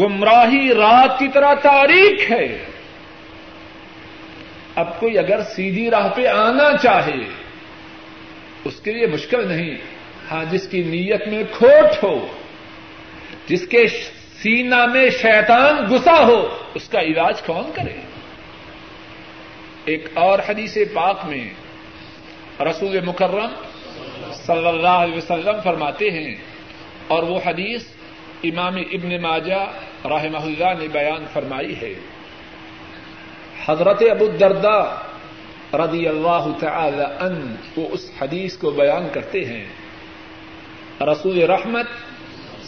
گمراہی رات کی طرح تاریک ہے. اب کوئی اگر سیدھی راہ پہ آنا چاہے اس کے لیے مشکل نہیں. ہاں جس کی نیت میں کھوٹ ہو, جس کے سینہ میں شیطان گسا ہو, اس کا علاج کون کرے؟ ایک اور حدیث پاک میں رسول مکرم صلی اللہ علیہ وسلم فرماتے ہیں, اور وہ حدیث امام ابن ماجہ رحمہ اللہ نے بیان فرمائی ہے, حضرت ابو الدرداء رضی اللہ تعالی عنہ وہ اس حدیث کو بیان کرتے ہیں, رسول رحمت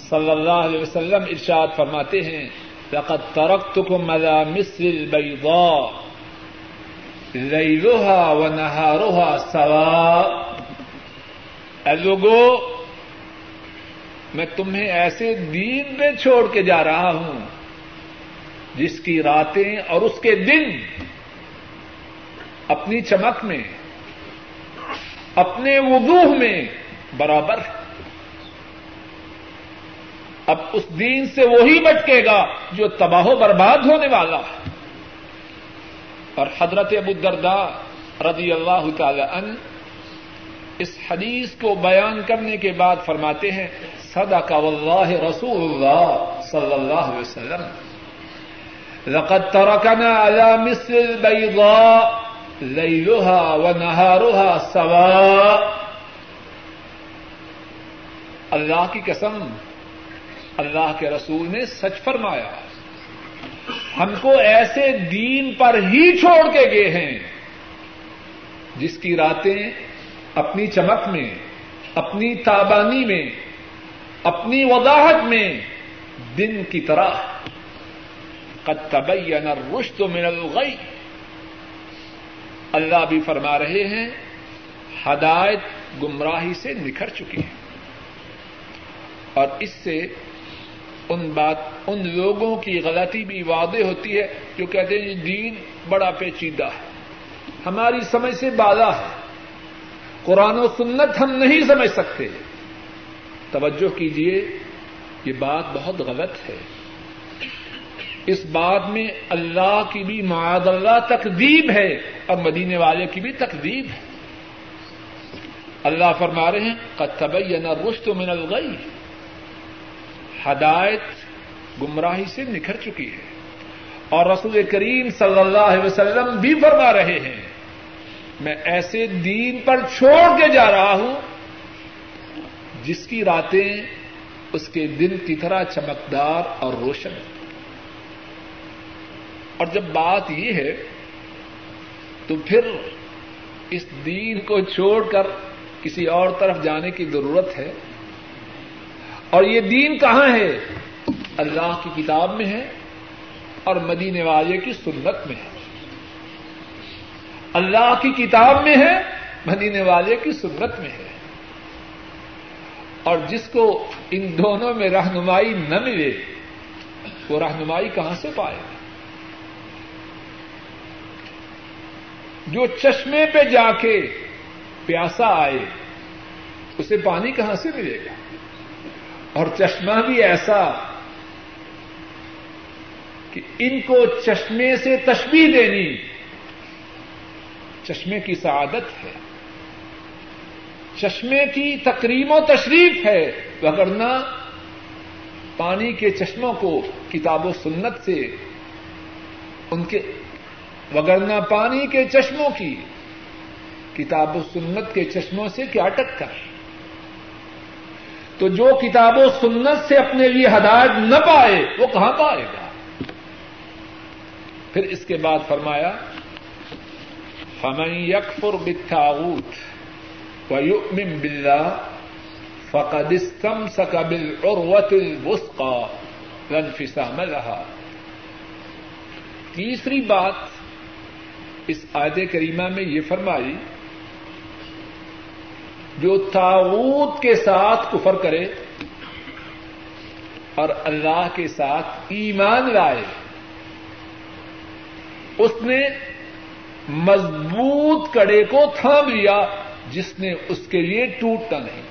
صلی اللہ علیہ وسلم ارشاد فرماتے ہیں, لقد ترکتکم علی مثل البیضاء لیلها ونهارها سواء. اے لوگو, میں تمہیں ایسے دین پہ چھوڑ کے جا رہا ہوں جس کی راتیں اور اس کے دن اپنی چمک میں, اپنے وضوح میں برابر. اب اس دین سے وہی بٹکے گا جو تباہ و برباد ہونے والا ہے. اور حضرت ابو الدرداء رضی اللہ تعالی عنہ اس حدیث کو بیان کرنے کے بعد فرماتے ہیں, صدق واللہ رسول اللہ صلی اللہ علیہ وسلم, لقد ترکنا علی مثل البیضاء لیلها ونهارها سواء. اللہ کی قسم, اللہ کے رسول نے سچ فرمایا, ہم کو ایسے دین پر ہی چھوڑ کے گئے ہیں جس کی راتیں اپنی چمک میں, اپنی تابانی میں, اپنی وضاحت میں دن کی طرح. قد تبین الرشد من الغی. اللہ بھی فرما رہے ہیں ہدایت گمراہی سے نکھر چکی ہے. اور اس سے ان بات ان لوگوں کی غلطی بھی واضح ہوتی ہے جو کہتے ہیں یہ دین بڑا پیچیدہ ہے, ہماری سمجھ سے بالا ہے, قرآن و سنت ہم نہیں سمجھ سکتے. توجہ کیجیے, یہ بات بہت غلط ہے. اس بات میں اللہ کی بھی معاذ اللہ تکذیب ہے اور مدینے والے کی بھی تکذیب ہے. اللہ فرما رہے ہیں قد تبین الرشد من الغی, ہدایت گمراہی سے نکھر چکی ہے. اور رسول کریم صلی اللہ علیہ وسلم بھی فرما رہے ہیں میں ایسے دین پر چھوڑ کے جا رہا ہوں جس کی راتیں اس کے دن کی طرح چمکدار اور روشن. اور جب بات یہ ہے تو پھر اس دین کو چھوڑ کر کسی اور طرف جانے کی ضرورت ہے. اور یہ دین کہاں ہے؟ اللہ کی کتاب میں ہے اور مدینے والے کی سنت میں ہے. اللہ کی کتاب میں ہے, مدینے والے کی سنت میں ہے. اور جس کو ان دونوں میں رہنمائی نہ ملے وہ رہنمائی کہاں سے پائے گا؟ جو چشمے پہ جا کے پیاسا آئے اسے پانی کہاں سے ملے گا؟ اور چشمہ بھی ایسا کہ ان کو چشمے سے تشبیہ دینی چشمے کی سعادت ہے, چشمے کی تقریم و تشریف ہے. وگرنہ پانی کے چشموں کو کتاب و سنت سے ان کے وگرنہ پانی کے چشموں کی کتاب و سنت کے چشموں سے کیا ٹکر؟ تو جو کتاب و سنت سے اپنے لیے ہدایت نہ پائے وہ کہاں پائے گا؟ پھر اس کے بعد فرمایا فَمَنْ يَكْفُرْ بِالتَّاغُوتِ وَيُؤْمِنْ بِاللَّهِ فَقَدِ اسْتَمْسَكَ بِالْعُرْوَةِ الْوُثْقَى لَا انْفِصَامَ لَهَا. تیسری بات اس آیت کریمہ میں یہ فرمائی, جو طاغوت کے ساتھ کفر کرے اور اللہ کے ساتھ ایمان لائے اس نے مضبوط کڑے کو تھام لیا جس نے اس کے لیے ٹوٹنا نہیں.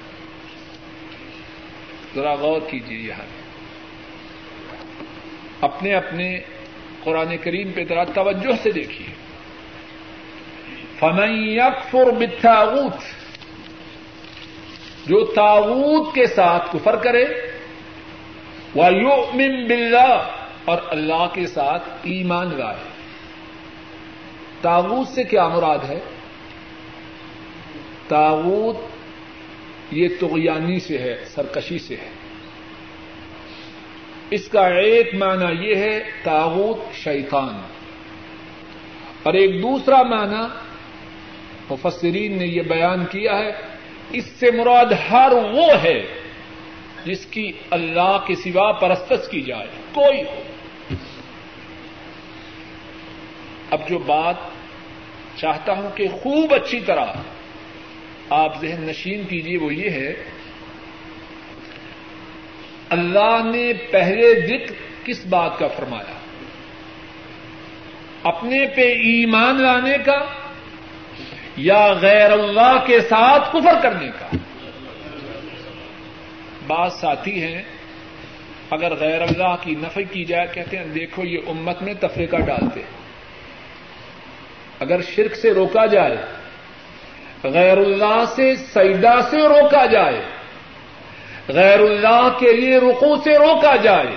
ذرا غور کیجیے, یہاں اپنے اپنے قرآن کریم پہ ذرا توجہ سے دیکھیے. فمن یکفر بالطاغوت، جو طاغوت کے ساتھ کفر کرے، ویؤمن باللہ، اور اللہ کے ساتھ ایمان لائے۔ طاغوت سے کیا مراد ہے؟ طاغوت یہ طغیانی سے ہے، سرکشی سے ہے۔ اس کا ایک معنی یہ ہے طاغوت شیطان، اور ایک دوسرا معنی مفسرین نے یہ بیان کیا ہے اس سے مراد ہر وہ ہے جس کی اللہ کے سوا پرستش کی جائے، کوئی ہو۔ اب جو بات چاہتا ہوں کہ خوب اچھی طرح آپ ذہن نشین کیجیے وہ یہ ہے، اللہ نے پہلے ذکر کس بات کا فرمایا؟ اپنے پہ ایمان لانے کا یا غیر اللہ کے ساتھ کفر کرنے کا؟ بات ساتھی ہے، اگر غیر اللہ کی نفی کی جائے کہتے ہیں دیکھو یہ امت میں تفریقہ ڈالتے ہیں، اگر شرک سے روکا جائے، غیر اللہ سے سجدہ سے روکا جائے، غیر اللہ کے لیے رکوع سے روکا جائے،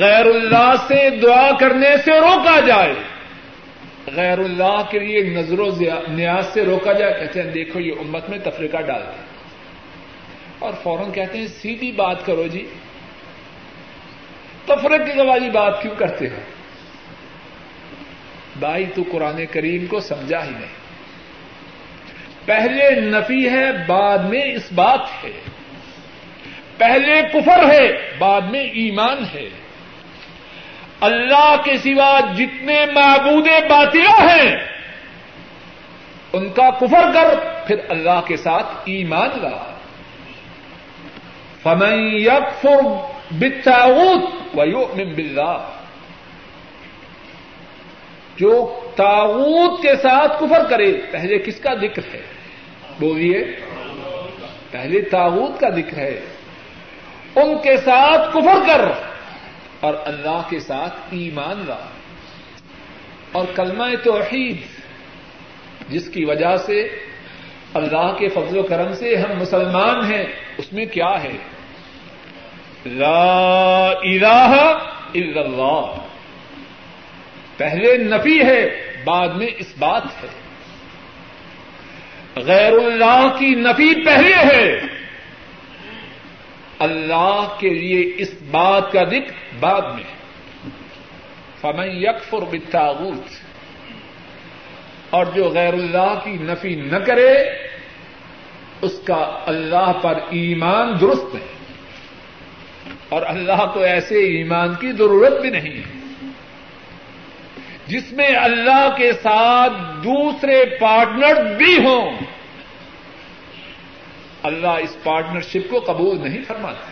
غیر اللہ سے دعا کرنے سے روکا جائے، غیر اللہ کے لیے نظر و نیاز سے روکا جائے، کہتے ہیں دیکھو یہ امت میں تفریقہ ڈالتے ہیں، اور فوراً کہتے ہیں سیدھی بات کرو جی، تفریقے والی بات کیوں کرتے ہو؟ بھائی تو قرآن کریم کو سمجھا ہی نہیں، پہلے نفی ہے بعد میں اس بات ہے، پہلے کفر ہے بعد میں ایمان ہے، اللہ کے سوا جتنے معبود باطل ہیں ان کا کفر کر، پھر اللہ کے ساتھ ایمان لا۔ فمن یکفر بالطاغوت ویؤمن باللہ، جو طاغوت کے ساتھ کفر کرے، پہلے کس کا ذکر ہے؟ بولیے، پہلے طاغوت کا ذکر ہے، ان کے ساتھ کفر کر اور اللہ کے ساتھ ایمان لا۔ اور کلمہ توحید جس کی وجہ سے اللہ کے فضل و کرم سے ہم مسلمان ہیں، اس میں کیا ہے؟ لا الہ الا اللہ، پہلے نفی ہے بعد میں اس بات ہے، غیر اللہ کی نفی پہلے ہے، اللہ کے لیے اس بات کا ذکر بعد میں۔ فمن یکفر بالطاغوت، اور جو غیر اللہ کی نفی نہ کرے اس کا اللہ پر ایمان درست ہے، اور اللہ کو ایسے ایمان کی ضرورت بھی نہیں ہے جس میں اللہ کے ساتھ دوسرے پارٹنر بھی ہوں، اللہ اس پارٹنرشپ کو قبول نہیں فرماتا۔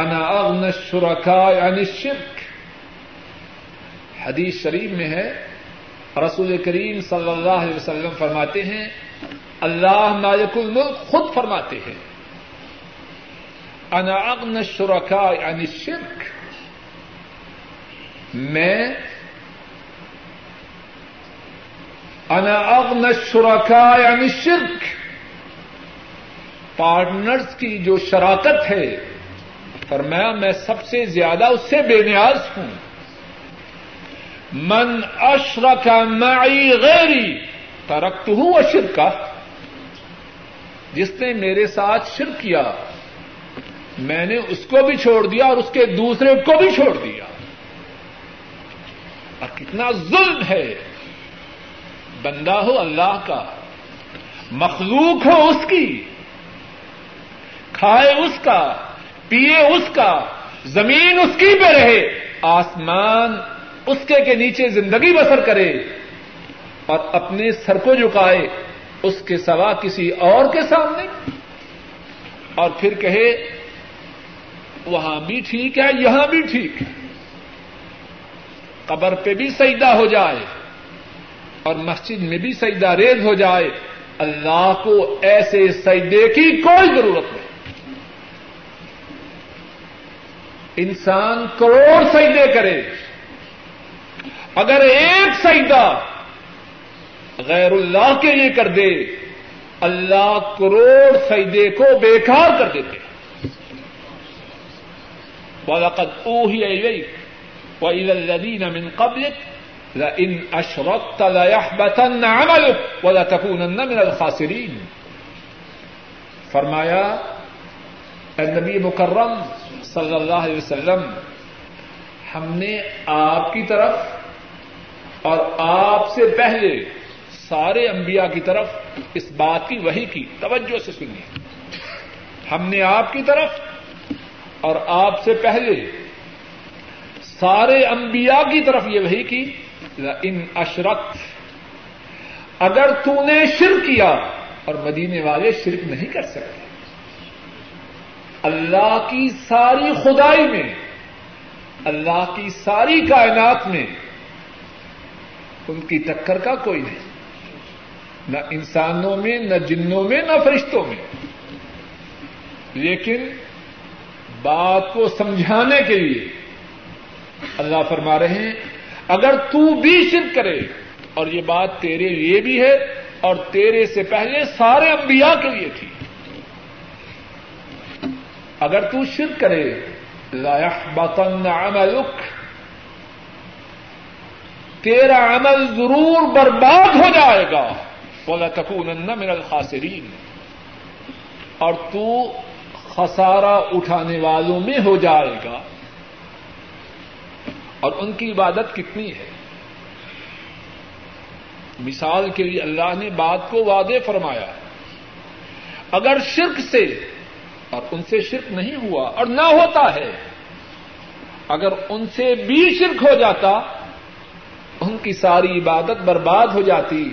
انا اغنی الشرکاء عن الشرک، حدیث شریف میں ہے، رسول کریم صلی اللہ علیہ وسلم فرماتے ہیں، اللہ مالک الملک خود فرماتے ہیں، انا اغنی الشرکاء عن الشرک، میں انا اغنی الشرکاء عن الشرک، پارٹنرز کی جو شراکت ہے، فرمایا میں سب سے زیادہ اس سے بے نیاز ہوں، من اشرک معی غیری ترکتہ وشرکہ، جس نے میرے ساتھ شرک کیا میں نے اس کو بھی چھوڑ دیا اور اس کے دوسرے کو بھی چھوڑ دیا۔ اور کتنا ظلم ہے، بندہ ہو اللہ کا، مخلوق ہو اس کی، کھائے اس کا، پیے اس کا، زمین اس کی پہ رہے، آسمان اس کے کے نیچے زندگی بسر کرے، اور اپنے سر کو جھکائے اس کے سوا کسی اور کے سامنے، اور پھر کہے وہاں بھی ٹھیک ہے یہاں بھی ٹھیک ہے، قبر پہ بھی سجدہ ہو جائے اور مسجد میں بھی سجدہ ریز ہو جائے، اللہ کو ایسے سجدے کی کوئی ضرورت نہیں۔ انسان کروڑ سجدے کرے، اگر ایک سجدہ غیر اللہ کے لیے کر دے اللہ کروڑ سجدے کو بیکار کر دیتے. وَلَقَدْ أُوحِيَ إِلَيْكَ وَإِلَى الَّذِينَ مِنْ قَبْلِكَ لَئِنْ أَشْرَكْتَ لَيَحْبَطَنَّ عَمَلُكَ وَلَتَكُونَنَّ مِنَ الْخَاسِرِينَ. فرمایا اے نبی مکرم صلی اللہ علیہ وسلم ہم نے آپ کی طرف اور آپ سے پہلے سارے انبیاء کی طرف اس بات کی وحی کی. توجہ سے سنیے. ہم نے آپ کی طرف اور آپ سے پہلے سارے انبیاء کی طرف یہ وحی کی لئن اشرکت اگر تو نے شرک کیا. اور مدینے والے شرک نہیں کر سکتے. اللہ کی ساری خدائی میں اللہ کی ساری کائنات میں ان کی ٹکر کا کوئی نہیں, نہ انسانوں میں نہ جنوں میں نہ فرشتوں میں. لیکن بات کو سمجھانے کے لیے اللہ فرما رہے ہیں اگر تو بھی شرک کرے, اور یہ بات تیرے لیے بھی ہے اور تیرے سے پہلے سارے انبیاء کے لیے تھی, اگر تو شرک کرے لا يحبطن عملك تیرا عمل ضرور برباد ہو جائے گا وَلَتَكُونَنَّ مِنَ الْخَاسِرِينَ اور تو خسارہ اٹھانے والوں میں ہو جائے گا. اور ان کی عبادت کتنی ہے. مثال کے لیے اللہ نے بات کو واضح فرمایا اگر شرک سے, اور ان سے شرک نہیں ہوا اور نہ ہوتا ہے, اگر ان سے بھی شرک ہو جاتا ان کی ساری عبادت برباد ہو جاتی.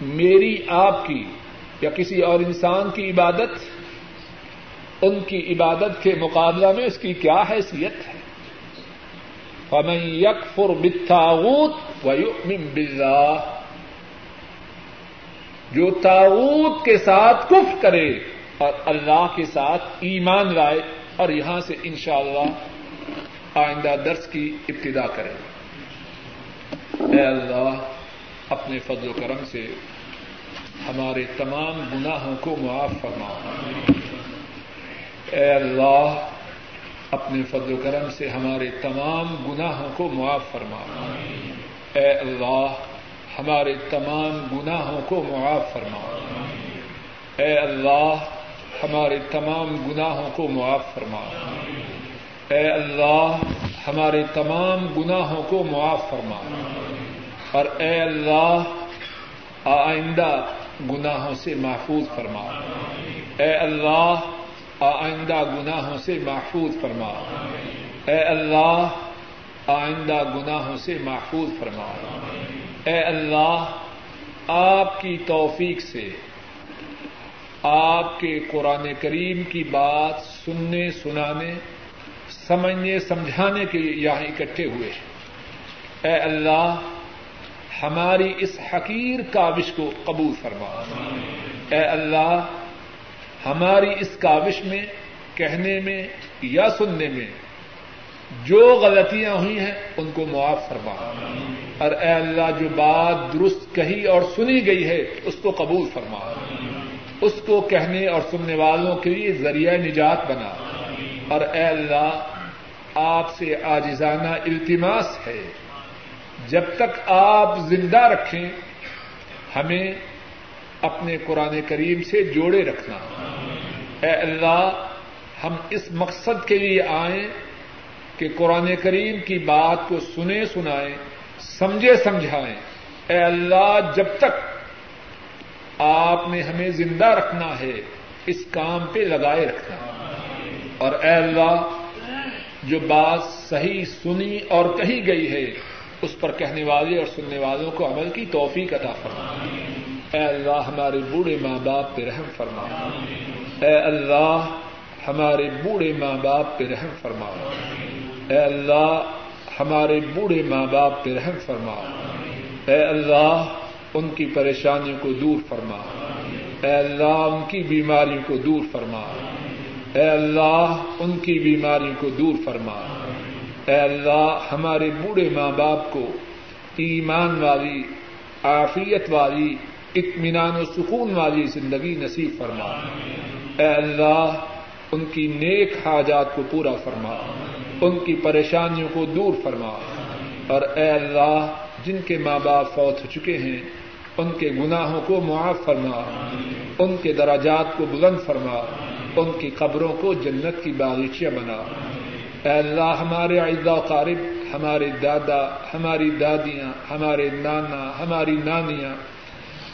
میری آپ کی یا کسی اور انسان کی عبادت ان کی عبادت کے مقابلہ میں اس کی کیا حیثیت ہے. فَمَن يَكْفُرْ بِالطَّاغُوتِ وَيُؤْمِن بِاللَّهِ جو طاغوت کے ساتھ کفر کرے اور اللہ کے ساتھ ایمان لائے. اور یہاں سے انشاءاللہ آئندہ درس کی ابتدا کریں. اے اللہ اپنے فضل و کرم سے ہمارے تمام گناہوں کو معاف فرما. اے اللہ اپنے فضل و کرم سے ہمارے تمام گناہوں کو معاف فرما. اے اللہ ہمارے تمام گناہوں کو معاف فرما. اے اللہ ہمارے تمام گناہوں کو معاف فرما. اے اللہ ہمارے تمام گناہوں کو معاف فرما. اور اے اللہ آئندہ گناہوں سے محفوظ فرما. اے اللہ آئندہ گناہوں سے محفوظ فرما. اے اللہ آئندہ گناہوں سے محفوظ فرما. اے اللہ آپ کی توفیق سے آپ کے قرآن کریم کی بات سننے سنانے سمجھنے سمجھانے کے لیے یہاں اکٹھے ہوئے ہیں. اے اللہ ہماری اس حقیر کاوش کو قبول فرما. اے اللہ ہماری اس کاوش میں کہنے میں یا سننے میں جو غلطیاں ہوئی ہیں ان کو معاف فرما. اور اے اللہ جو بات درست کہی اور سنی گئی ہے اس کو قبول فرما. اس کو کہنے اور سننے والوں کے لیے ذریعہ نجات بنا. اور اے اللہ آپ سے عاجزانہ التماس ہے جب تک آپ زندہ رکھیں ہمیں اپنے قرآن کریم سے جوڑے رکھنا. اے اللہ ہم اس مقصد کے لیے آئیں کہ قرآن کریم کی بات کو سنیں سنائیں سمجھے سمجھائیں. اے اللہ جب تک آپ نے ہمیں زندہ رکھنا ہے اس کام پہ لگائے رکھنا. اور اے اللہ جو بات صحیح سنی اور کہی گئی ہے اس پر کہنے والے اور سننے والوں کو عمل کی توفیق عطا فرما. اے اللہ ہمارے بوڑھے ماں باپ پہ رحم فرما. اے اللہ ہمارے بوڑھے ماں باپ پہ رحم فرما. اے اللہ ہمارے بوڑھے ماں باپ پہ رحم فرما. اے اللہ ان کی پریشانیوں کو دور فرما. اے اللہ ان کی بیماریوں کو دور فرما. اے اللہ ان کی بیماریوں کو دور فرما. اے اللہ ہمارے بوڑھے ماں باپ کو ایمان والی عافیت والی، اطمینان و سکون والی زندگی نصیب فرما۔ اے اللہ ان کی نیک حاجات کو پورا فرما، ان کی پریشانیوں کو دور فرما، اور اے اللہ جن کے ماں باپ فوت ہو چکے ہیں ان کے گناہوں کو معاف فرما، ان کے درجات کو بلند فرما، ان کی قبروں کو جنت کی باغیچیاں بنا۔ اے اللہ ہمارے اعزاء و اقارب، ہمارے دادا، ہماری دادیاں، ہمارے نانا، ہماری نانیاں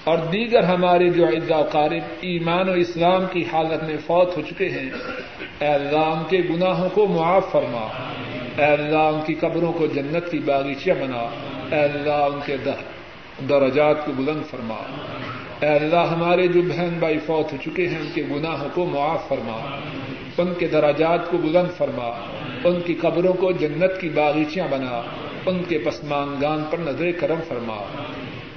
اور دیگر ہمارے جو اعزاء و اقارب ایمان و اسلام کی حالت میں فوت ہو چکے ہیں، اے اللہ ان کے گناہوں کو معاف فرما، اے اللہ ان کی قبروں کو جنت کی باغیچیاں بنا، اے اللہ ان کے درجات کو بلند فرما۔ اے اللہ ہمارے جو بہن بھائی فوت ہو چکے ہیں ان کے گناہوں کو معاف فرما، ان کے درجات کو بلند فرما، ان کی قبروں کو جنت کی باغیچیاں بنا، ان کے پسماندگان پر نظر کرم فرما۔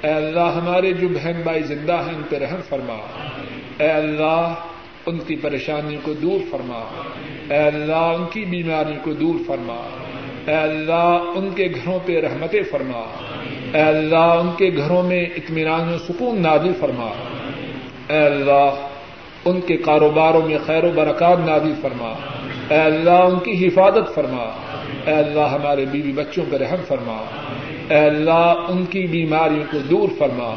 اے اللہ ہمارے جو بہن بھائی زندہ ہیں ان پر رحم فرما، اے اللہ ان کی پریشانیوں کو دور فرما، اے اللہ ان کی بیماریوں کو دور فرما، اے اللہ ان کے گھروں پہ رحمت فرما، اے اللہ ان کے گھروں میں اطمینان و سکون نازل فرما، اے اللہ ان کے کاروباروں میں خیر و برکات نازل فرما، اے اللہ ان کی حفاظت فرما، اے اللہ ہمارے بیوی بچوں پر رحم فرما، اے اللہ ان کی بیماریوں کو دور فرما،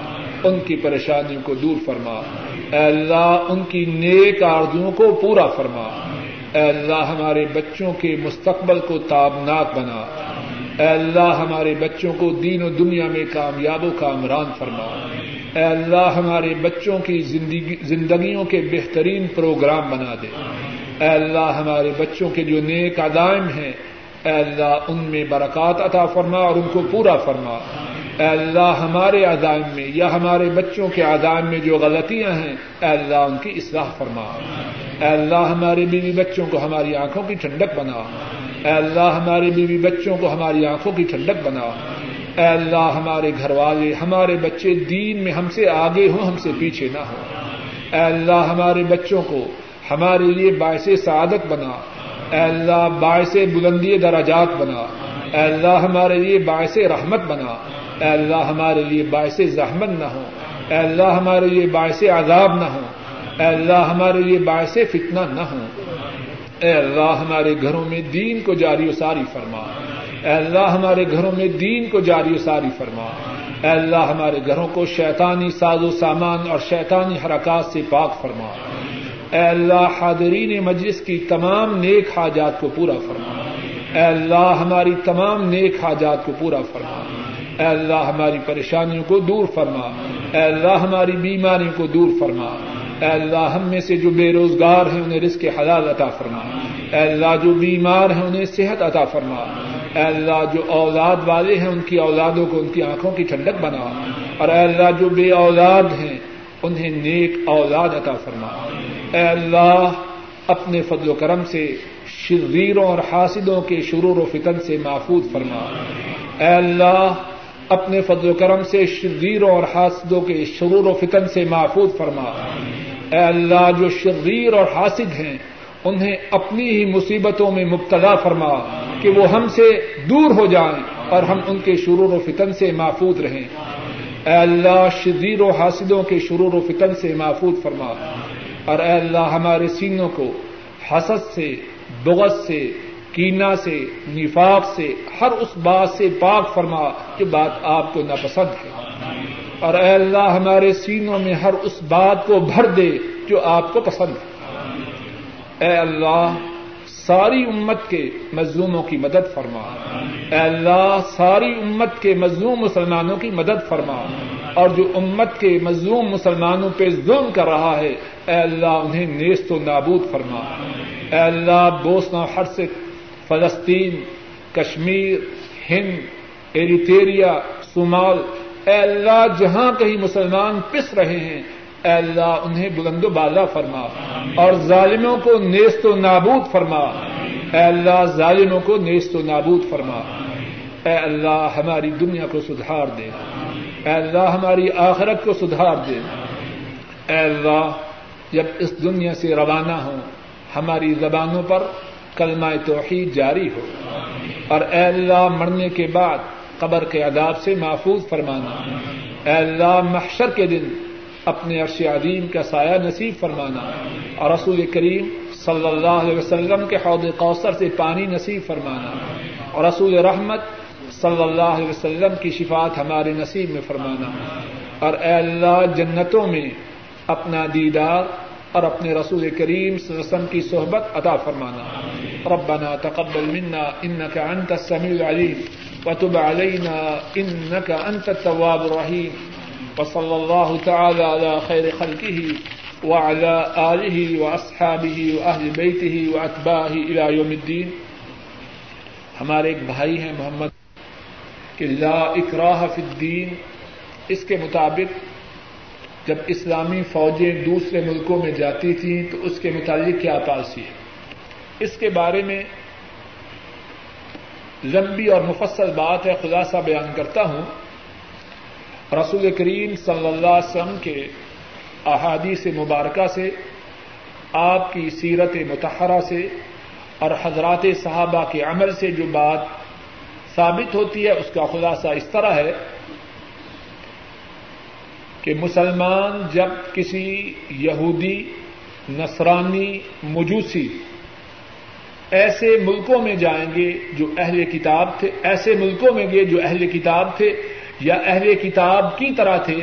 ان کی پریشانیوں کو دور فرما، اے اللہ ان کی نیک آرزوؤں کو پورا فرما، اے اللہ ہمارے بچوں کے مستقبل کو تابناک بنا، اے اللہ ہمارے بچوں کو دین و دنیا میں کامیاب و کامران فرما، اے اللہ ہمارے بچوں کی زندگی زندگیوں کے بہترین پروگرام بنا دے، اے اللہ ہمارے بچوں کے جو نیک عزائم ہیں اے اللہ ان میں برکات عطا فرما اور ان کو پورا فرما، اے اللہ ہمارے عزائم میں یا ہمارے بچوں کے عزائم میں جو غلطیاں ہیں اے اللہ ان کی اصلاح فرما، اے اللہ ہمارے بیوی بچوں کو ہماری آنکھوں کی ٹھنڈک بنا، اے اللہ ہمارے بیوی بچوں کو ہماری آنکھوں کی ٹھنڈک بنا، اے اللہ ہمارے گھر والے ہمارے بچے دین میں ہم سے آگے ہوں ہم سے پیچھے نہ ہوں، اے اللہ ہمارے بچوں کو ہمارے لیے باعث سعادت بنا، اے اللہ باعث بلندی درجات بنا، اے اللہ ہمارے لیے باعث رحمت بنا، اے اللہ ہمارے لیے باعث زحمت نہ ہو، اے اللہ ہمارے لیے باعث عذاب نہ ہو، اے اللہ ہمارے لیے باعث فتنہ نہ ہو، اے اللہ ہمارے گھروں میں دین کو جاری و ساری فرما، اے اللہ ہمارے گھروں میں دین کو جاری و ساری فرما، اے اللہ ہمارے گھروں کو شیطانی ساز و سامان اور شیطانی حرکات سے پاک فرما، اے اللہ حاضرین مجلس کی تمام نیک حاجات کو پورا فرما، اے اللہ ہماری تمام نیک حاجات کو پورا فرما، اے اللہ ہماری پریشانیوں کو دور فرما، اے اللہ ہماری بیماریوں کو دور فرما، اے اللہ ہم میں سے جو بے روزگار ہیں انہیں رزق حلال عطا فرما، اے اللہ جو بیمار ہیں انہیں صحت عطا فرما، اے اللہ جو اولاد والے ہیں ان کی اولادوں کو ان کی آنکھوں کی ٹھنڈک بنا، اور اے اللہ جو بے اولاد ہیں انہیں نیک اولاد عطا فرما، اے اللہ اپنے فضل و کرم سے شریروں اور حاسدوں کے شرور و فتن سے محفوظ فرما، اے اللہ اپنے فضل و کرم سے شریر اور حاسدوں کے شرور و فتن سے محفوظ فرما، اے اللہ جو شریر اور حاسد ہیں انہیں اپنی ہی مصیبتوں میں مبتلا فرما کہ وہ ہم سے دور ہو جائیں اور ہم ان کے شرور و فتن سے محفوظ رہیں، اے اللہ شریر و حاسدوں کے شرور و فتن سے محفوظ فرما، اور اے اللہ ہمارے سینوں کو حسد سے، بغض سے، کینہ سے، نفاق سے، ہر اس بات سے پاک فرما جو بات آپ کو ناپسند ہے، اور اے اللہ ہمارے سینوں میں ہر اس بات کو بھر دے جو آپ کو پسند ہے، اے اللہ ساری امت کے مظلوموں کی مدد فرما، اے اللہ ساری امت کے مظلوم مسلمانوں کی مدد فرما، اور جو امت کے مظلوم مسلمانوں پہ ظلم کر رہا ہے اے اللہ انہیں نیست و نابود فرما، اے اللہ بوسنا و ہرسک، فلسطین، کشمیر، ہند، ایریٹیریا، صومال، اے اللہ جہاں کہیں مسلمان پس رہے ہیں اے اللہ انہیں بلند و بالا فرما، اور ظالموں کو نیست و نابود فرما، اے اللہ ظالموں کو نیست و نابود فرما، اے اللہ ہماری دنیا کو سدھار دے، اے اللہ ہماری آخرت کو سدھار دے، اے اللہ جب اس دنیا سے روانہ ہوں ہماری زبانوں پر کلمہ توحید جاری ہو، اور اے اللہ مرنے کے بعد قبر کے عذاب سے محفوظ فرمانا، اے اللہ محشر کے دن اپنے عرش عظیم کا سایہ نصیب فرمانا اور رسول کریم صلی اللہ علیہ وسلم کے حوض کوثر سے پانی نصیب فرمانا اور رسول رحمت صلی اللہ علیہ وسلم کی شفاعت ہمارے نصیب میں فرمانا اور اے اللہ جنتوں میں اپنا دیدار اور اپنے رسول کریم صلی اللہ علیہ وسلم کی صحبت عطا فرمانا۔ ربنا تقبل منا انك انت السميع العليم وتب علينا انك انت التواب الرحيم وصلى الله تعالى على خير خلقه وعلى آله وأصحابه وأهل بيته وأتباعه إلى يوم الدين۔ ہمارے ایک بھائی ہیں محمد کہ لا اکراہ فی الدین، اس کے مطابق جب اسلامی فوجیں دوسرے ملکوں میں جاتی تھیں تو اس کے متعلق کیا پالیسی ہے، اس کے بارے میں لمبی اور مفصل بات ہے، خلاصہ بیان کرتا ہوں۔ رسول کریم صلی اللہ علیہ وسلم کے احادیث مبارکہ سے، آپ کی سیرت مطہرہ سے اور حضرات صحابہ کے عمل سے جو بات ثابت ہوتی ہے اس کا خلاصہ اس طرح ہے کہ مسلمان جب کسی یہودی، نصرانی، مجوسی ایسے ملکوں میں جائیں گے جو اہل کتاب تھے، ایسے ملکوں میں گئے جو اہل کتاب تھے یا اہل کتاب کی طرح تھے،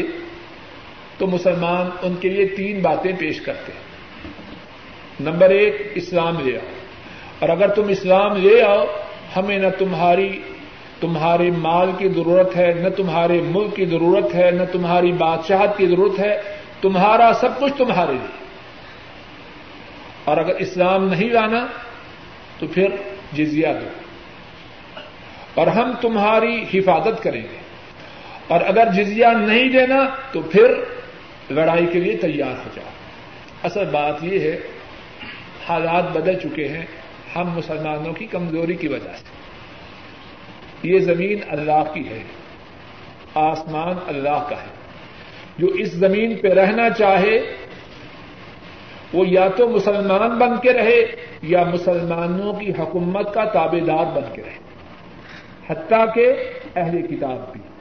تو مسلمان ان کے لیے تین باتیں پیش کرتے ہیں۔ نمبر ایک، اسلام لے آؤ، اور اگر تم اسلام لے آؤ ہمیں نہ تمہاری تمہارے مال کی ضرورت ہے، نہ تمہارے ملک کی ضرورت ہے، نہ تمہاری بادشاہت کی ضرورت ہے، تمہارا سب کچھ تمہارے لیے۔ اور اگر اسلام نہیں لانا تو پھر جزیہ دو اور ہم تمہاری حفاظت کریں گے، اور اگر جزیہ نہیں دینا تو پھر لڑائی کے لیے تیار ہو جاؤ۔ اصل بات یہ ہے، حالات بدل چکے ہیں ہم مسلمانوں کی کمزوری کی وجہ سے۔ یہ زمین اللہ کی ہے، آسمان اللہ کا ہے، جو اس زمین پہ رہنا چاہے وہ یا تو مسلمان بن کے رہے یا مسلمانوں کی حکومت کا تابعدار بن کے رہے، حتیٰ کہ اہل کتاب بھی۔